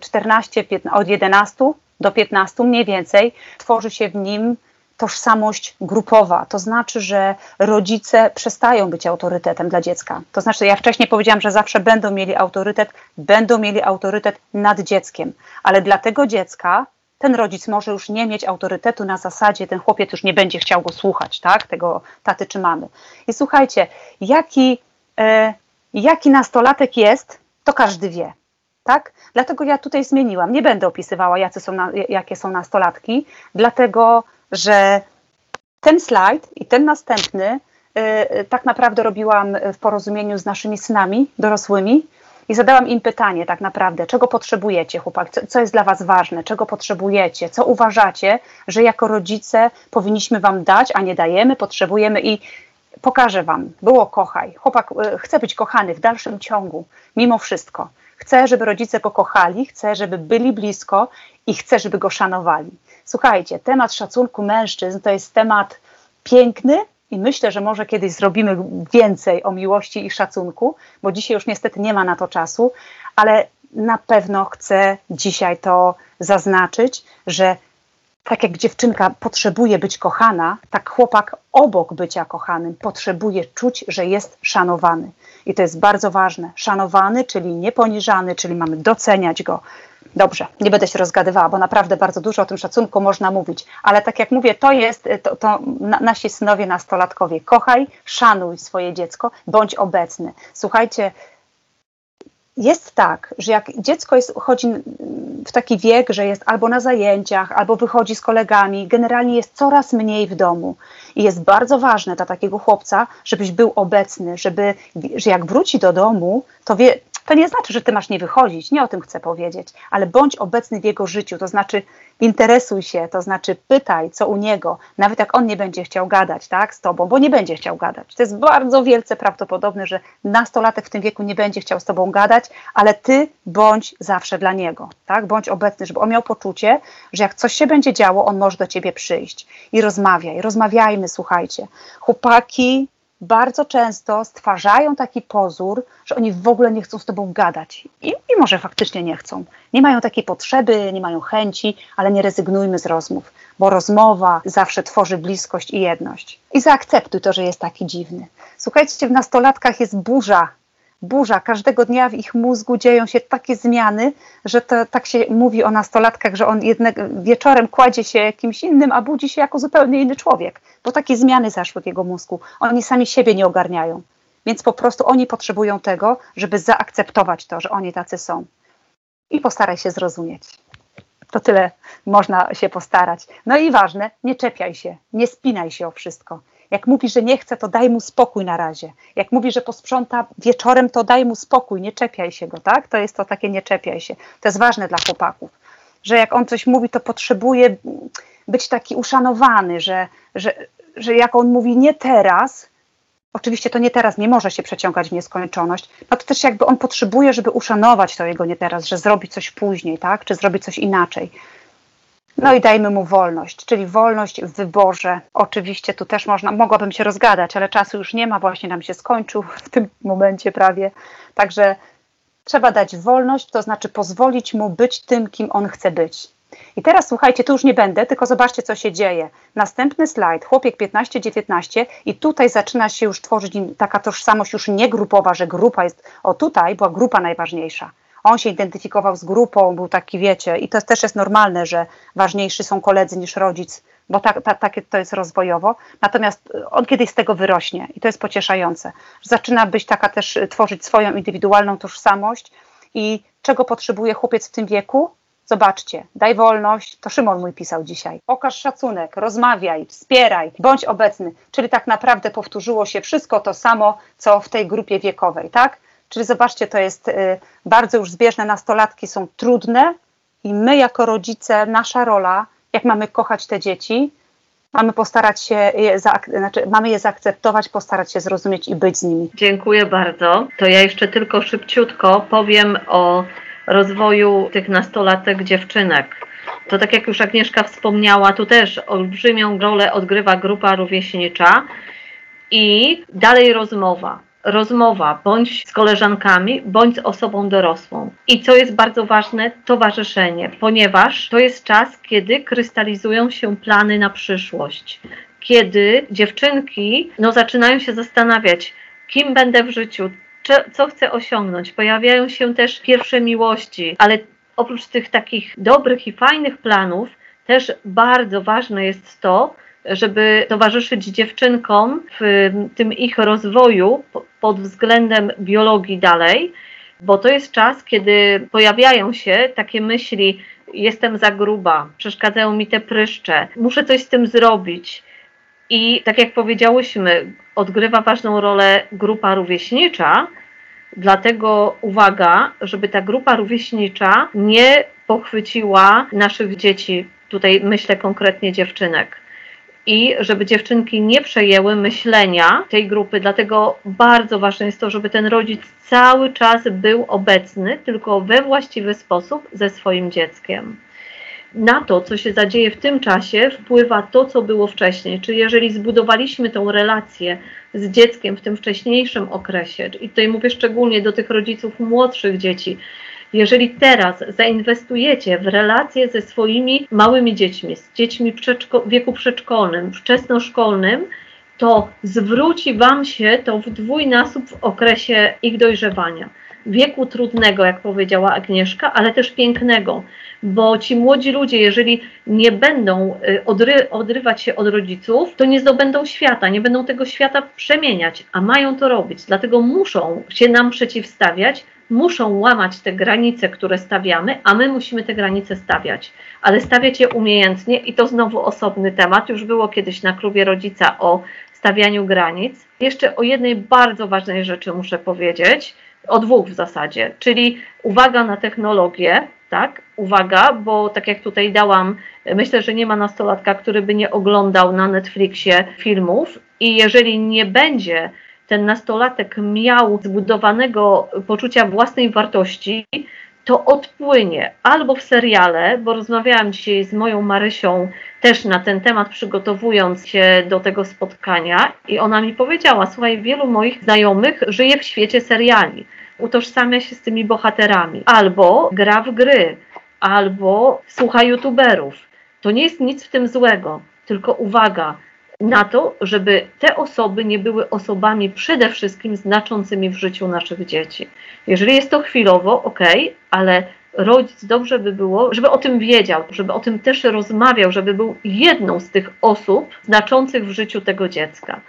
czternaście, piętnaście, od jedenastu do piętnastu mniej więcej, tworzy się w nim tożsamość grupowa. To znaczy, że rodzice przestają być autorytetem dla dziecka. To znaczy, ja wcześniej powiedziałam, że zawsze będą mieli autorytet, będą mieli autorytet nad dzieckiem, ale dla tego dziecka ten rodzic może już nie mieć autorytetu na zasadzie, ten chłopiec już nie będzie chciał go słuchać, tak, tego taty czy mamy. I słuchajcie, jaki, e, jaki nastolatek jest, to każdy wie. Tak? Dlatego ja tutaj zmieniłam, nie będę opisywała, jacy są na, jakie są nastolatki, dlatego, że ten slajd i ten następny yy, tak naprawdę robiłam w porozumieniu z naszymi synami dorosłymi i zadałam im pytanie tak naprawdę, czego potrzebujecie chłopaki, co, co jest dla was ważne, czego potrzebujecie, co uważacie, że jako rodzice powinniśmy wam dać, a nie dajemy, potrzebujemy i pokażę wam, było kochaj, chłopak yy, chce być kochany w dalszym ciągu, mimo wszystko. Chcę, żeby rodzice go kochali, chcę, żeby byli blisko i chcę, żeby go szanowali. Słuchajcie, temat szacunku mężczyzn to jest temat piękny i myślę, że może kiedyś zrobimy więcej o miłości i szacunku, bo dzisiaj już niestety nie ma na to czasu, ale na pewno chcę dzisiaj to zaznaczyć, że tak jak dziewczynka potrzebuje być kochana, tak chłopak obok bycia kochanym potrzebuje czuć, że jest szanowany. I to jest bardzo ważne. Szanowany, czyli nieponiżany, czyli mamy doceniać go. Dobrze, nie będę się rozgadywała, bo naprawdę bardzo dużo o tym szacunku można mówić. Ale tak jak mówię, to jest, to, to nasi synowie, nastolatkowie. Kochaj, szanuj swoje dziecko, bądź obecny. Słuchajcie, jest tak, że jak dziecko jest, chodzi w taki wiek, że jest albo na zajęciach, albo wychodzi z kolegami, generalnie jest coraz mniej w domu i jest bardzo ważne dla takiego chłopca, żebyś był obecny, żeby, że jak wróci do domu, to wie, To nie znaczy, że ty masz nie wychodzić, nie o tym chcę powiedzieć, ale bądź obecny w jego życiu, to znaczy interesuj się, to znaczy pytaj, co u niego, nawet jak on nie będzie chciał gadać, tak, z tobą, bo nie będzie chciał gadać. To jest bardzo wielce prawdopodobne, że nastolatek w tym wieku nie będzie chciał z tobą gadać, ale ty bądź zawsze dla niego, tak, bądź obecny, żeby on miał poczucie, że jak coś się będzie działo, on może do ciebie przyjść i rozmawiaj, rozmawiajmy, słuchajcie. Chłopaki bardzo często stwarzają taki pozór, że oni w ogóle nie chcą z tobą gadać. I, i może faktycznie nie chcą. Nie mają takiej potrzeby, nie mają chęci, ale nie rezygnujmy z rozmów, bo rozmowa zawsze tworzy bliskość i jedność. I zaakceptuj to, że jest taki dziwny. Słuchajcie, w nastolatkach jest burza. Burza. Każdego dnia w ich mózgu dzieją się takie zmiany, że to, tak się mówi o nastolatkach, że on jednego, wieczorem kładzie się kimś innym, a budzi się jako zupełnie inny człowiek, bo takie zmiany zaszły w jego mózgu. Oni sami siebie nie ogarniają, więc po prostu oni potrzebują tego, żeby zaakceptować to, że oni tacy są. I postaraj się zrozumieć. To tyle można się postarać. No i ważne, nie czepiaj się, nie spinaj się o wszystko. Jak mówi, że nie chce, to daj mu spokój na razie. Jak mówi, że posprząta wieczorem, to daj mu spokój, nie czepiaj się go, tak? To jest to takie nie czepiaj się. To jest ważne dla chłopaków, że jak on coś mówi, to potrzebuje być taki uszanowany, że, że, że jak on mówi nie teraz, oczywiście to nie teraz nie może się przeciągać w nieskończoność, no to też jakby on potrzebuje, żeby uszanować to jego nie teraz, że zrobi coś później, tak? Czy zrobi coś inaczej. No i dajmy mu wolność, czyli wolność w wyborze. Oczywiście tu też można, mogłabym się rozgadać, ale czasu już nie ma, właśnie nam się skończył w tym momencie prawie. Także trzeba dać wolność, to znaczy pozwolić mu być tym, kim on chce być. I teraz słuchajcie, tu już nie będę, tylko zobaczcie, co się dzieje. Następny slajd, chłopiec piętnaście dziewiętnaście i tutaj zaczyna się już tworzyć taka tożsamość już nie grupowa, że grupa jest, o tutaj była grupa najważniejsza. On się identyfikował z grupą, był taki, wiecie, i to też jest normalne, że ważniejsi są koledzy niż rodzic, bo tak, tak, tak to jest rozwojowo. Natomiast on kiedyś z tego wyrośnie i to jest pocieszające. Zaczyna być taka też, tworzyć swoją indywidualną tożsamość i czego potrzebuje chłopiec w tym wieku? Zobaczcie, daj wolność, to Szymon mój pisał dzisiaj. Pokaż szacunek, rozmawiaj, wspieraj, bądź obecny. Czyli tak naprawdę powtórzyło się wszystko to samo, co w tej grupie wiekowej, tak? Czyli zobaczcie, to jest y, bardzo już zbieżne, nastolatki są trudne i my jako rodzice, nasza rola, jak mamy kochać te dzieci, mamy postarać się, je zaak- znaczy, mamy je zaakceptować, postarać się zrozumieć i być z nimi. Dziękuję bardzo. To ja jeszcze tylko szybciutko powiem o rozwoju tych nastolatek dziewczynek. To tak jak już Agnieszka wspomniała, tu też olbrzymią rolę odgrywa grupa rówieśnicza i dalej rozmowa. Rozmowa bądź z koleżankami, bądź z osobą dorosłą. I co jest bardzo ważne, towarzyszenie, ponieważ to jest czas, kiedy krystalizują się plany na przyszłość. Kiedy dziewczynki no, zaczynają się zastanawiać, kim będę w życiu, co chcę osiągnąć. Pojawiają się też pierwsze miłości, ale oprócz tych takich dobrych i fajnych planów, też bardzo ważne jest to, żeby towarzyszyć dziewczynkom w tym ich rozwoju pod względem biologii dalej, bo to jest czas, kiedy pojawiają się takie myśli, jestem za gruba, przeszkadzają mi te pryszcze, muszę coś z tym zrobić. I tak jak powiedziałyśmy, odgrywa ważną rolę grupa rówieśnicza, dlatego uwaga, żeby ta grupa rówieśnicza nie pochwyciła naszych dzieci, tutaj myślę konkretnie dziewczynek. I żeby dziewczynki nie przejęły myślenia tej grupy, dlatego bardzo ważne jest to, żeby ten rodzic cały czas był obecny, tylko we właściwy sposób ze swoim dzieckiem. Na to, co się zadzieje w tym czasie, wpływa to, co było wcześniej. Czyli jeżeli zbudowaliśmy tą relację z dzieckiem w tym wcześniejszym okresie, i tutaj mówię szczególnie do tych rodziców młodszych dzieci, jeżeli teraz zainwestujecie w relacje ze swoimi małymi dziećmi, z dziećmi w przedszko- wieku przedszkolnym, wczesnoszkolnym, to zwróci Wam się to w dwójnasób w okresie ich dojrzewania. Wieku trudnego, jak powiedziała Agnieszka, ale też pięknego, bo ci młodzi ludzie, jeżeli nie będą odry- odrywać się od rodziców, to nie zdobędą świata, nie będą tego świata przemieniać, a mają to robić, dlatego muszą się nam przeciwstawiać, muszą łamać te granice, które stawiamy, a my musimy te granice stawiać. Ale stawiać je umiejętnie i to znowu osobny temat. Już było kiedyś na klubie rodzica o stawianiu granic. Jeszcze o jednej bardzo ważnej rzeczy muszę powiedzieć, o dwóch w zasadzie, czyli uwaga na technologię, tak, uwaga, bo tak jak tutaj dałam, myślę, że nie ma nastolatka, który by nie oglądał na Netflixie filmów i jeżeli nie będzie ten nastolatek miał zbudowanego poczucia własnej wartości, to odpłynie albo w seriale, bo rozmawiałam dzisiaj z moją Marysią też na ten temat, przygotowując się do tego spotkania i ona mi powiedziała, słuchaj, wielu moich znajomych żyje w świecie seriali, utożsamia się z tymi bohaterami, albo gra w gry, albo słucha youtuberów. To nie jest nic w tym złego, tylko uwaga na to, żeby te osoby nie były osobami przede wszystkim znaczącymi w życiu naszych dzieci. Jeżeli jest to chwilowo, okej, ale rodzic dobrze by było, żeby o tym wiedział, żeby o tym też rozmawiał, żeby był jedną z tych osób znaczących w życiu tego dziecka.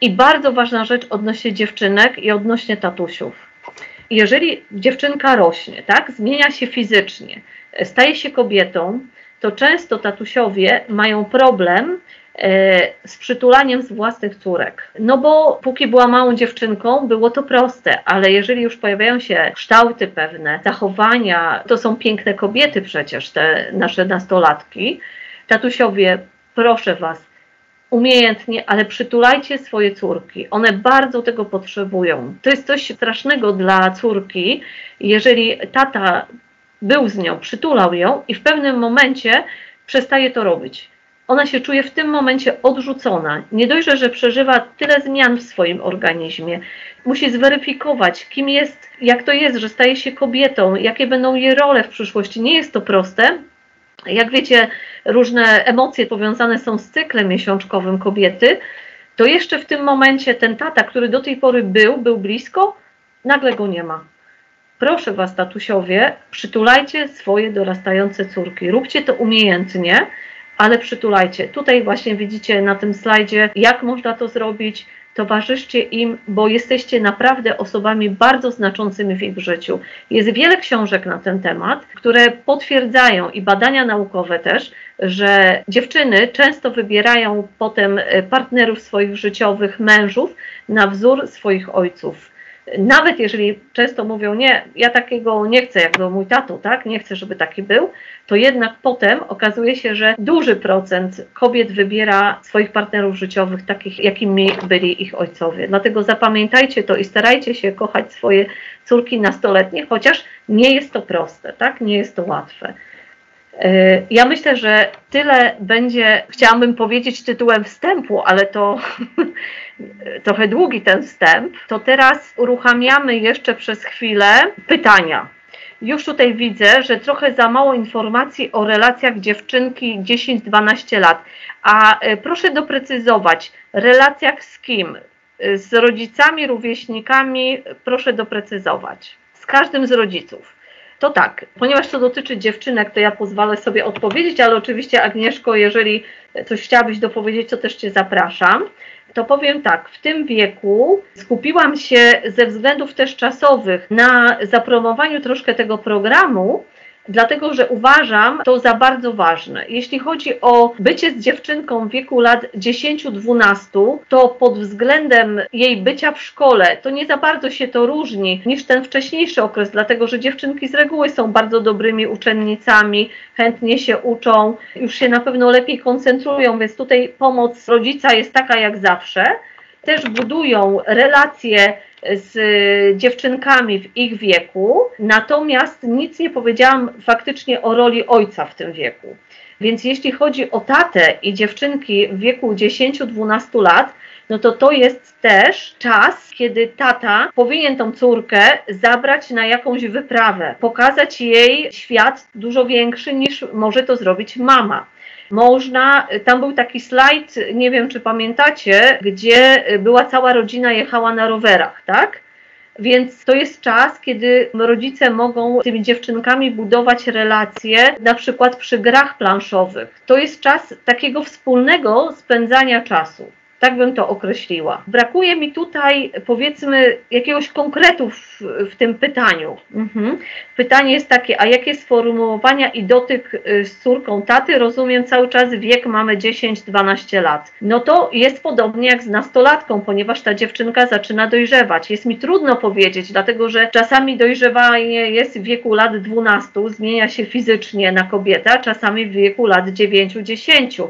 I bardzo ważna rzecz odnośnie dziewczynek i odnośnie tatusiów. Jeżeli dziewczynka rośnie, tak, zmienia się fizycznie, staje się kobietą, to często tatusiowie mają problem z przytulaniem z własnych córek. No bo póki była małą dziewczynką, było to proste, ale jeżeli już pojawiają się kształty pewne, zachowania, to są piękne kobiety przecież, te nasze nastolatki. Tatusiowie, proszę Was, umiejętnie, ale przytulajcie swoje córki. One bardzo tego potrzebują. To jest coś strasznego dla córki, jeżeli tata był z nią, przytulał ją i w pewnym momencie przestaje to robić. Ona się czuje w tym momencie odrzucona. Nie dość, że przeżywa tyle zmian w swoim organizmie. Musi zweryfikować, kim jest, jak to jest, że staje się kobietą, jakie będą jej role w przyszłości. Nie jest to proste. Jak wiecie, różne emocje powiązane są z cyklem miesiączkowym kobiety. To jeszcze w tym momencie ten tata, który do tej pory był, był blisko, nagle go nie ma. Proszę Was, tatusiowie, przytulajcie swoje dorastające córki. Róbcie to umiejętnie, ale przytulajcie. Tutaj właśnie widzicie na tym slajdzie, jak można to zrobić. Towarzyszcie im, bo jesteście naprawdę osobami bardzo znaczącymi w ich życiu. Jest wiele książek na ten temat, które potwierdzają i badania naukowe też, że dziewczyny często wybierają potem partnerów swoich życiowych, mężów na wzór swoich ojców. Nawet jeżeli często mówią, nie, ja takiego nie chcę, jak był mój tato, tak, nie chcę, żeby taki był, to jednak potem okazuje się, że duży procent kobiet wybiera swoich partnerów życiowych takich, jakimi byli ich ojcowie. Dlatego zapamiętajcie to i starajcie się kochać swoje córki nastoletnie, chociaż nie jest to proste, tak, nie jest to łatwe. Ja myślę, że tyle będzie, chciałabym powiedzieć tytułem wstępu, ale to trochę długi ten wstęp. To teraz uruchamiamy jeszcze przez chwilę pytania. Już tutaj widzę, że trochę za mało informacji o relacjach dziewczynki dziesięć dwanaście lat. A proszę doprecyzować, relacjach z kim? Z rodzicami, rówieśnikami? Proszę doprecyzować. Z każdym z rodziców. To tak, ponieważ to dotyczy dziewczynek, to ja pozwolę sobie odpowiedzieć, ale oczywiście Agnieszko, jeżeli coś chciałabyś dopowiedzieć, to też Cię zapraszam. To powiem tak, w tym wieku skupiłam się ze względów też czasowych na zapromowaniu troszkę tego programu, dlatego że uważam to za bardzo ważne. Jeśli chodzi o bycie z dziewczynką w wieku lat dziesięć dwanaście, to pod względem jej bycia w szkole to nie za bardzo się to różni niż ten wcześniejszy okres, dlatego że dziewczynki z reguły są bardzo dobrymi uczennicami, chętnie się uczą, już się na pewno lepiej koncentrują, więc tutaj pomoc rodzica jest taka jak zawsze. Też budują relacje z dziewczynkami w ich wieku, natomiast nic nie powiedziałam faktycznie o roli ojca w tym wieku. Więc jeśli chodzi o tatę i dziewczynki w wieku dziesięć dwanaście lat, no to to jest też czas, kiedy tata powinien tą córkę zabrać na jakąś wyprawę, pokazać jej świat dużo większy niż może to zrobić mama. Można, tam był taki slajd, nie wiem czy pamiętacie, gdzie była cała rodzina jechała na rowerach, tak? Więc to jest czas, kiedy rodzice mogą z tymi dziewczynkami budować relacje, na przykład przy grach planszowych. To jest czas takiego wspólnego spędzania czasu. Tak bym to określiła. Brakuje mi tutaj, powiedzmy, jakiegoś konkretu w, w tym pytaniu. Mhm. Pytanie jest takie, a jakie sformułowania i dotyk z córką taty? Rozumiem, cały czas wiek mamy dziesięć dwanaście lat. No to jest podobnie jak z nastolatką, ponieważ ta dziewczynka zaczyna dojrzewać. Jest mi trudno powiedzieć, dlatego że czasami dojrzewanie jest w wieku lat dwunastu, zmienia się fizycznie na kobieta, czasami w wieku lat dziewięć dziesięć.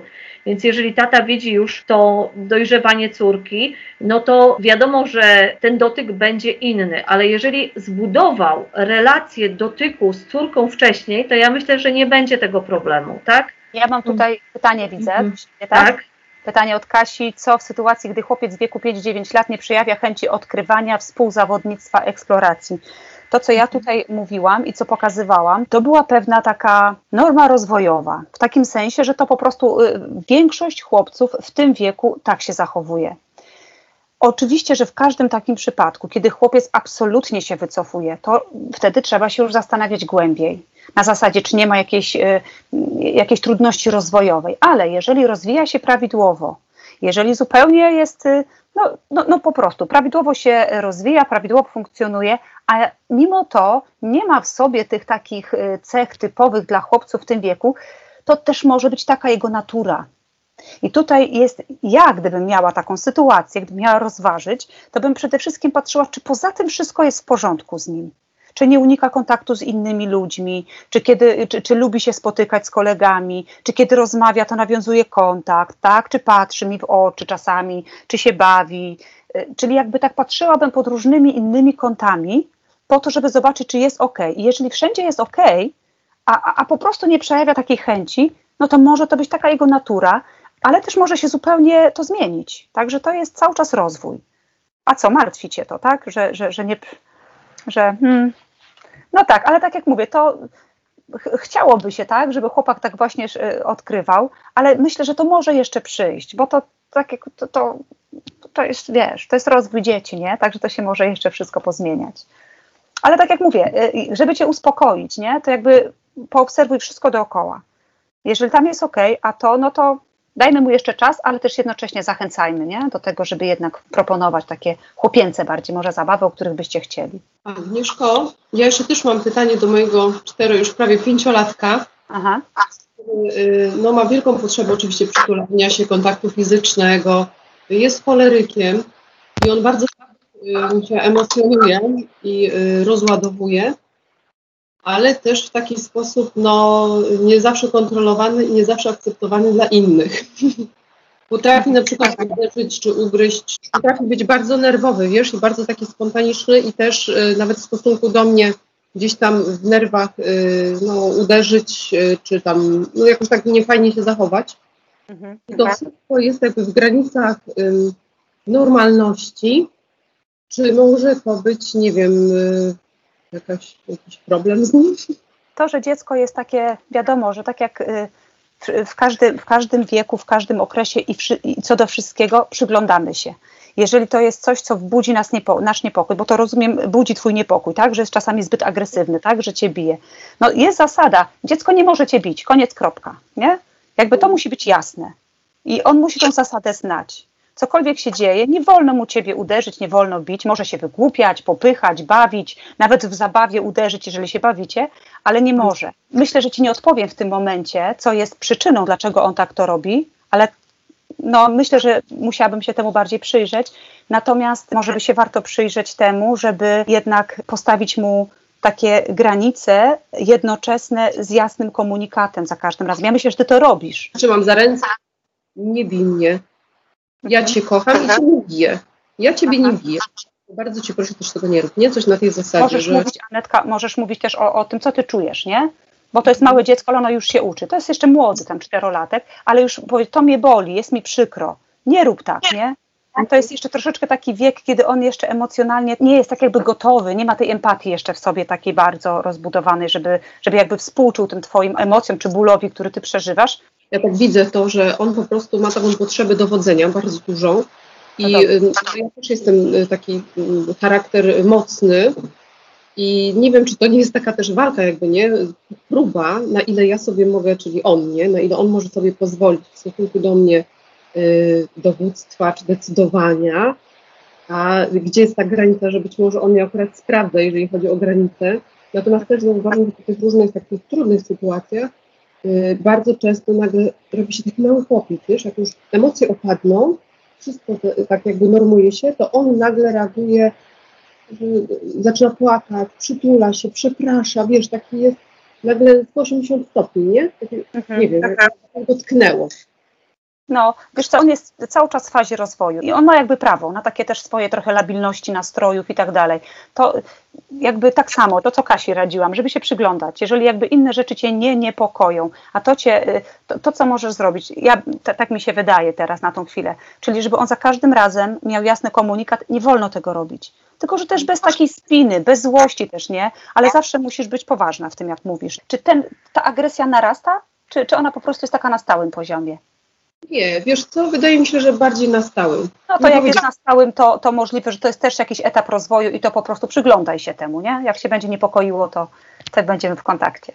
Więc jeżeli tata widzi już to dojrzewanie córki, no to wiadomo, że ten dotyk będzie inny, ale jeżeli zbudował relację dotyku z córką wcześniej, to ja myślę, że nie będzie tego problemu, tak? Ja mam tutaj mm. pytanie, widzę, mm. tak? tak? Pytanie od Kasi, co w sytuacji, gdy chłopiec w wieku pięć dziewięć lat nie przejawia chęci odkrywania, współzawodnictwa, eksploracji? To, co ja tutaj mówiłam i co pokazywałam, to była pewna taka norma rozwojowa. W takim sensie, że to po prostu większość chłopców w tym wieku tak się zachowuje. Oczywiście, że w każdym takim przypadku, kiedy chłopiec absolutnie się wycofuje, to wtedy trzeba się już zastanawiać głębiej. Na zasadzie, czy nie ma jakiejś, jakiejś trudności rozwojowej. Ale jeżeli rozwija się prawidłowo, jeżeli zupełnie jest... No, no, no po prostu prawidłowo się rozwija, prawidłowo funkcjonuje, a mimo to nie ma w sobie tych takich cech typowych dla chłopców w tym wieku, to też może być taka jego natura. I tutaj jest, ja gdybym miała taką sytuację, gdybym miała rozważyć, to bym przede wszystkim patrzyła, czy poza tym wszystko jest w porządku z nim. Czy nie unika kontaktu z innymi ludźmi, czy, kiedy, czy, czy lubi się spotykać z kolegami, czy kiedy rozmawia, to nawiązuje kontakt, tak? Czy patrzy mi w oczy czasami, czy się bawi. Czyli jakby tak patrzyłabym pod różnymi innymi kątami po to, żeby zobaczyć, czy jest ok. I jeżeli wszędzie jest ok, a, a po prostu nie przejawia takiej chęci, no to może to być taka jego natura, ale też może się zupełnie to zmienić. Także to jest cały czas rozwój. A co, martwi cię to, tak? Że, że, że nie... że hmm, no tak, ale tak jak mówię, to ch- chciałoby się tak, żeby chłopak tak właśnie y, odkrywał, ale myślę, że to może jeszcze przyjść, bo to tak jak to, to, to jest, wiesz, to jest rozwój dzieci, nie? Także to się może jeszcze wszystko pozmieniać. Ale tak jak mówię, y, żeby cię uspokoić, nie? To jakby poobserwuj wszystko dookoła. Jeżeli tam jest okej, a to, no to dajmy mu jeszcze czas, ale też jednocześnie zachęcajmy, nie? Do tego, żeby jednak proponować takie chłopięce bardziej, może zabawy, o których byście chcieli. Agnieszko, ja jeszcze też mam pytanie do mojego cztero, już prawie pięciolatka. Aha. No, ma wielką potrzebę oczywiście przytulania się, kontaktu fizycznego, jest cholerykiem i on bardzo się emocjonuje i rozładowuje, ale też w taki sposób, no, nie zawsze kontrolowany i nie zawsze akceptowany dla innych. Potrafi na przykład uderzyć czy ugryźć, potrafi być bardzo nerwowy, wiesz, i bardzo taki spontaniczny i też y, nawet w stosunku do mnie gdzieś tam w nerwach y, no, uderzyć, y, czy tam, no, jakoś tak niefajnie się zachować. Mhm, to tak. Wszystko jest jakby w granicach y, normalności, czy może to być, nie wiem... Y, Jakaś, jakiś problem z nim? To, że dziecko jest takie, wiadomo, że tak jak w, w, każdy, w każdym wieku, w każdym okresie i, wszy, i co do wszystkiego przyglądamy się. Jeżeli to jest coś, co budzi nas niepo, nasz niepokój, bo to rozumiem, budzi twój niepokój, tak, że jest czasami zbyt agresywny, tak, że cię bije. No jest zasada, dziecko nie może cię bić, koniec, kropka, nie? Jakby to musi być jasne. I on musi tę zasadę znać. Cokolwiek się dzieje, nie wolno mu ciebie uderzyć, nie wolno bić, może się wygłupiać, popychać, bawić, nawet w zabawie uderzyć, jeżeli się bawicie, ale nie może. Myślę, że ci nie odpowiem w tym momencie, co jest przyczyną, dlaczego on tak to robi, ale no, myślę, że musiałabym się temu bardziej przyjrzeć. Natomiast może by się warto przyjrzeć temu, żeby jednak postawić mu takie granice jednoczesne z jasnym komunikatem za każdym razem. Ja myślę, że ty to robisz. Trzymam za ręce, nie bij mnie. Ja cię kocham i cię nie biję. Ja ciebie Aha. nie biję. Bardzo cię proszę, też tego nie rób, nie? Coś na tej zasadzie, możesz że... Mówić, Anetka, możesz mówić też o, o tym, co ty czujesz, nie? Bo to jest małe dziecko, ale ono już się uczy. To jest jeszcze młody, tam czterolatek, ale już to mnie boli, jest mi przykro. Nie rób tak, nie? To jest jeszcze troszeczkę taki wiek, kiedy on jeszcze emocjonalnie nie jest tak jakby gotowy, nie ma tej empatii jeszcze w sobie takiej bardzo rozbudowanej, żeby, żeby jakby współczuł tym twoim emocjom czy bólowi, który ty przeżywasz. Ja tak widzę to, że on po prostu ma taką potrzebę dowodzenia, bardzo dużą. I no ja też jestem taki charakter mocny i nie wiem, czy to nie jest taka też walka jakby, nie? Próba, na ile ja sobie mogę, czyli on, nie? Na ile on może sobie pozwolić w stosunku do mnie y, dowództwa czy decydowania, a gdzie jest ta granica, że być może on miał akurat sprawdzę, jeżeli chodzi o granicę. Natomiast też zauważam, że w tych różnych takich trudnych sytuacjach y, bardzo często nagle robi się taki mały chłopiec, wiesz, jak już emocje opadną, wszystko te, tak jakby normuje się, to on nagle reaguje, y, zaczyna płakać, przytula się, przeprasza, wiesz, taki jest nagle sto osiemdziesiąt stopni, nie? Taki, mhm, nie wiem, jak to tknęło. No, wiesz co, on jest cały czas w fazie rozwoju i on ma jakby prawo na takie też swoje trochę labilności nastrojów i tak dalej. To jakby tak samo, to co Kasi radziłam, żeby się przyglądać, jeżeli jakby inne rzeczy cię nie niepokoją, a to cię, to, to co możesz zrobić, ja, t- tak mi się wydaje teraz na tą chwilę, czyli żeby on za każdym razem miał jasny komunikat, nie wolno tego robić. Tylko, że też bez takiej spiny, bez złości też, nie? Ale zawsze musisz być poważna w tym, jak mówisz. Czy ten, ta agresja narasta, czy, czy ona po prostu jest taka na stałym poziomie? Nie, wiesz co, wydaje mi się, że bardziej na stałym. No to nie jak jest na stałym, to, to możliwe, że to jest też jakiś etap rozwoju i to po prostu przyglądaj się temu, nie? Jak się będzie niepokoiło, to, to będziemy w kontakcie.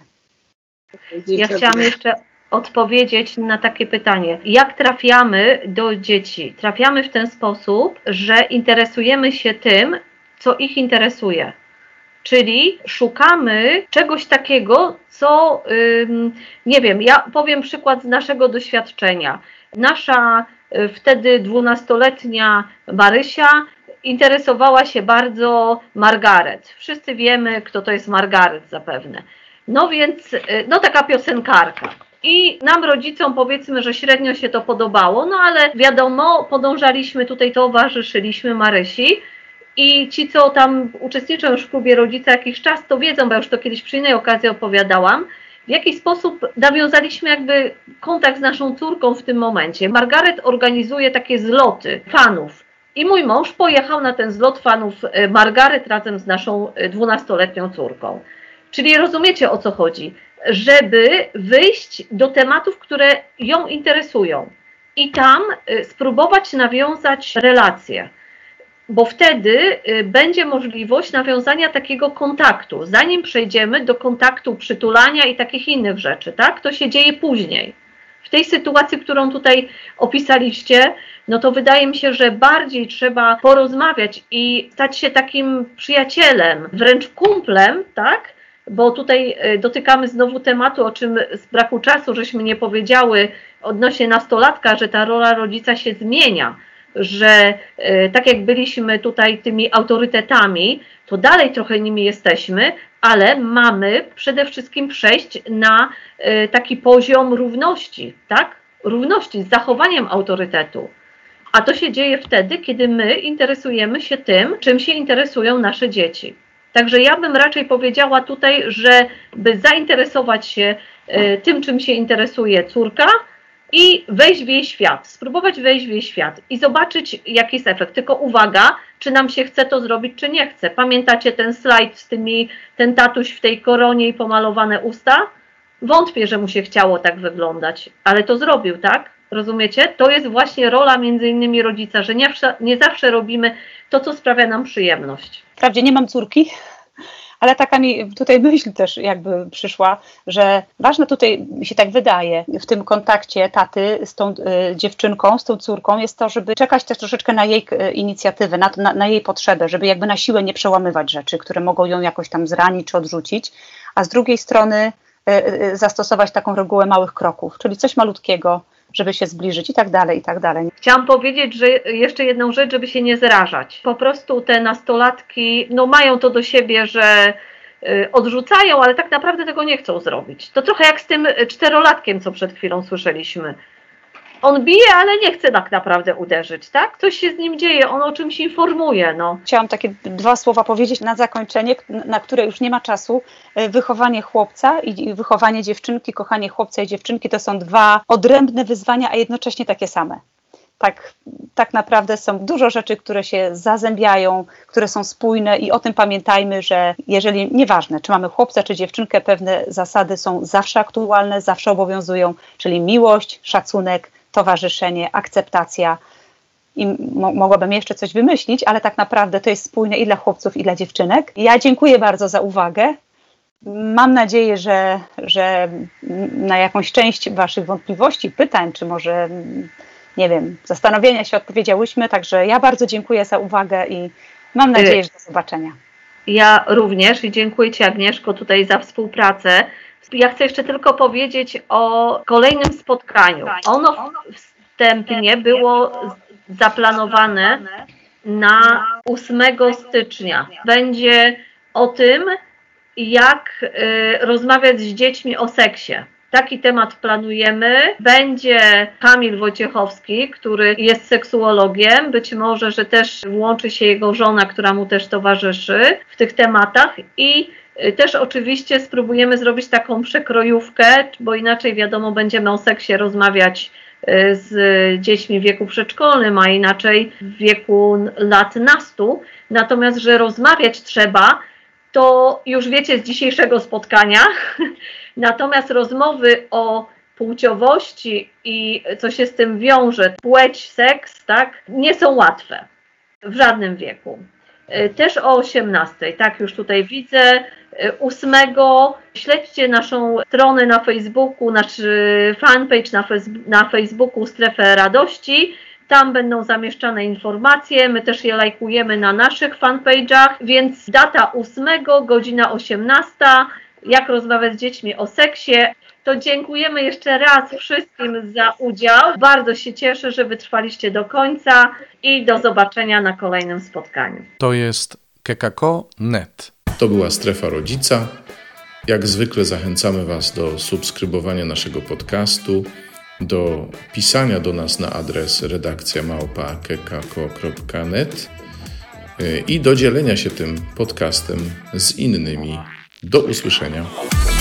Ja chciałam jeszcze odpowiedzieć na takie pytanie. Jak trafiamy do dzieci? Trafiamy w ten sposób, że interesujemy się tym, co ich interesuje. Czyli szukamy czegoś takiego, co, ym, nie wiem, ja powiem przykład z naszego doświadczenia. Nasza y, wtedy dwunastoletnia Marysia interesowała się bardzo Margaret. Wszyscy wiemy, kto to jest Margaret zapewne. No więc, y, no taka piosenkarka. I nam rodzicom powiedzmy, że średnio się to podobało, no ale wiadomo, podążaliśmy tutaj, towarzyszyliśmy Marysi. I ci, co tam uczestniczą już w klubie rodzica jakiś czas, to wiedzą, bo ja już to kiedyś przy innej okazji opowiadałam, w jaki sposób nawiązaliśmy jakby kontakt z naszą córką w tym momencie. Margaret organizuje takie zloty fanów i mój mąż pojechał na ten zlot fanów Margaret razem z naszą dwunastoletnią córką. Czyli rozumiecie, o co chodzi, żeby wyjść do tematów, które ją interesują i tam spróbować nawiązać relacje. Bo wtedy y, będzie możliwość nawiązania takiego kontaktu, zanim przejdziemy do kontaktu przytulania i takich innych rzeczy, tak? To się dzieje później. W tej sytuacji, którą tutaj opisaliście, no to wydaje mi się, że bardziej trzeba porozmawiać i stać się takim przyjacielem, wręcz kumplem, tak? Bo tutaj y, dotykamy znowu tematu, o czym z braku czasu żeśmy nie powiedziały odnośnie nastolatka, że ta rola rodzica się zmienia. Że y, tak jak byliśmy tutaj tymi autorytetami, to dalej trochę nimi jesteśmy, ale mamy przede wszystkim przejść na y, taki poziom równości, tak? Równości z zachowaniem autorytetu. A to się dzieje wtedy, kiedy my interesujemy się tym, czym się interesują nasze dzieci. Także ja bym raczej powiedziała tutaj, że by zainteresować się y, tym, czym się interesuje córka, i wejść w jej świat, spróbować wejść w jej świat i zobaczyć, jaki jest efekt. Tylko uwaga, czy nam się chce to zrobić, czy nie chce. Pamiętacie ten slajd z tymi, ten tatuś w tej koronie i pomalowane usta? Wątpię, że mu się chciało tak wyglądać, ale to zrobił, tak? Rozumiecie? To jest właśnie rola między innymi rodzica, że nie, nie zawsze robimy to, co sprawia nam przyjemność. Wprawdzie nie mam córki, ale taka mi tutaj myśl też jakby przyszła, że ważne tutaj mi się tak wydaje w tym kontakcie taty z tą y, dziewczynką, z tą córką jest to, żeby czekać też troszeczkę na jej y, inicjatywę, na, na, na jej potrzebę, żeby jakby na siłę nie przełamywać rzeczy, które mogą ją jakoś tam zranić czy odrzucić, a z drugiej strony y, y, zastosować taką regułę małych kroków, czyli coś malutkiego, żeby się zbliżyć i tak dalej, i tak dalej. Chciałam powiedzieć, że jeszcze jedną rzecz, żeby się nie zrażać. Po prostu te nastolatki, no mają to do siebie, że y, odrzucają, ale tak naprawdę tego nie chcą zrobić. To trochę jak z tym czterolatkiem, co przed chwilą słyszeliśmy. On bije, ale nie chce tak naprawdę uderzyć, tak? Coś się z nim dzieje, on o czymś informuje, no. Chciałam takie dwa słowa powiedzieć na zakończenie, na które już nie ma czasu. Wychowanie chłopca i wychowanie dziewczynki, kochanie chłopca i dziewczynki to są dwa odrębne wyzwania, a jednocześnie takie same. Tak, tak naprawdę są dużo rzeczy, które się zazębiają, które są spójne i o tym pamiętajmy, że jeżeli, nieważne czy mamy chłopca czy dziewczynkę, pewne zasady są zawsze aktualne, zawsze obowiązują, czyli miłość, szacunek, towarzyszenie, akceptacja i mo- mogłabym jeszcze coś wymyślić, ale tak naprawdę to jest spójne i dla chłopców, i dla dziewczynek. Ja dziękuję bardzo za uwagę. Mam nadzieję, że, że na jakąś część waszych wątpliwości, pytań, czy może nie wiem, zastanowienia się odpowiedziałyśmy, także ja bardzo dziękuję za uwagę i mam nadzieję, że do zobaczenia. Ja również i dziękuję Ci, Agnieszko, tutaj za współpracę. Ja chcę jeszcze tylko powiedzieć o kolejnym spotkaniu. Ono wstępnie było zaplanowane na ósmego stycznia. Będzie o tym, jak y, rozmawiać z dziećmi o seksie. Taki temat planujemy. Będzie Kamil Wojciechowski, który jest seksuologiem. Być może, że też włączy się jego żona, która mu też towarzyszy w tych tematach. I y, też oczywiście spróbujemy zrobić taką przekrojówkę, bo inaczej wiadomo, będziemy o seksie rozmawiać y, z y, dziećmi w wieku przedszkolnym, a inaczej w wieku lat nastu. Natomiast, że rozmawiać trzeba, to już wiecie z dzisiejszego spotkania, natomiast rozmowy o płciowości i co się z tym wiąże, płeć, seks, tak, nie są łatwe w żadnym wieku. Też o osiemnastej, tak, już tutaj widzę, ósmego. Śledźcie naszą stronę na Facebooku, nasz fanpage na, fez- na Facebooku Strefę Radości. Tam będą zamieszczane informacje, my też je lajkujemy na naszych fanpage'ach, więc data ósmego, godzina osiemnasta, jak rozmawiać z dziećmi o seksie. To dziękujemy jeszcze raz wszystkim za udział. Bardzo się cieszę, że wytrwaliście do końca i do zobaczenia na kolejnym spotkaniu. To jest Kekako kropka net. To była Strefa Rodzica. Jak zwykle zachęcamy Was do subskrybowania naszego podcastu, do pisania do nas na adres redakcja małpa kekako kropka net i do dzielenia się tym podcastem z innymi. Do usłyszenia.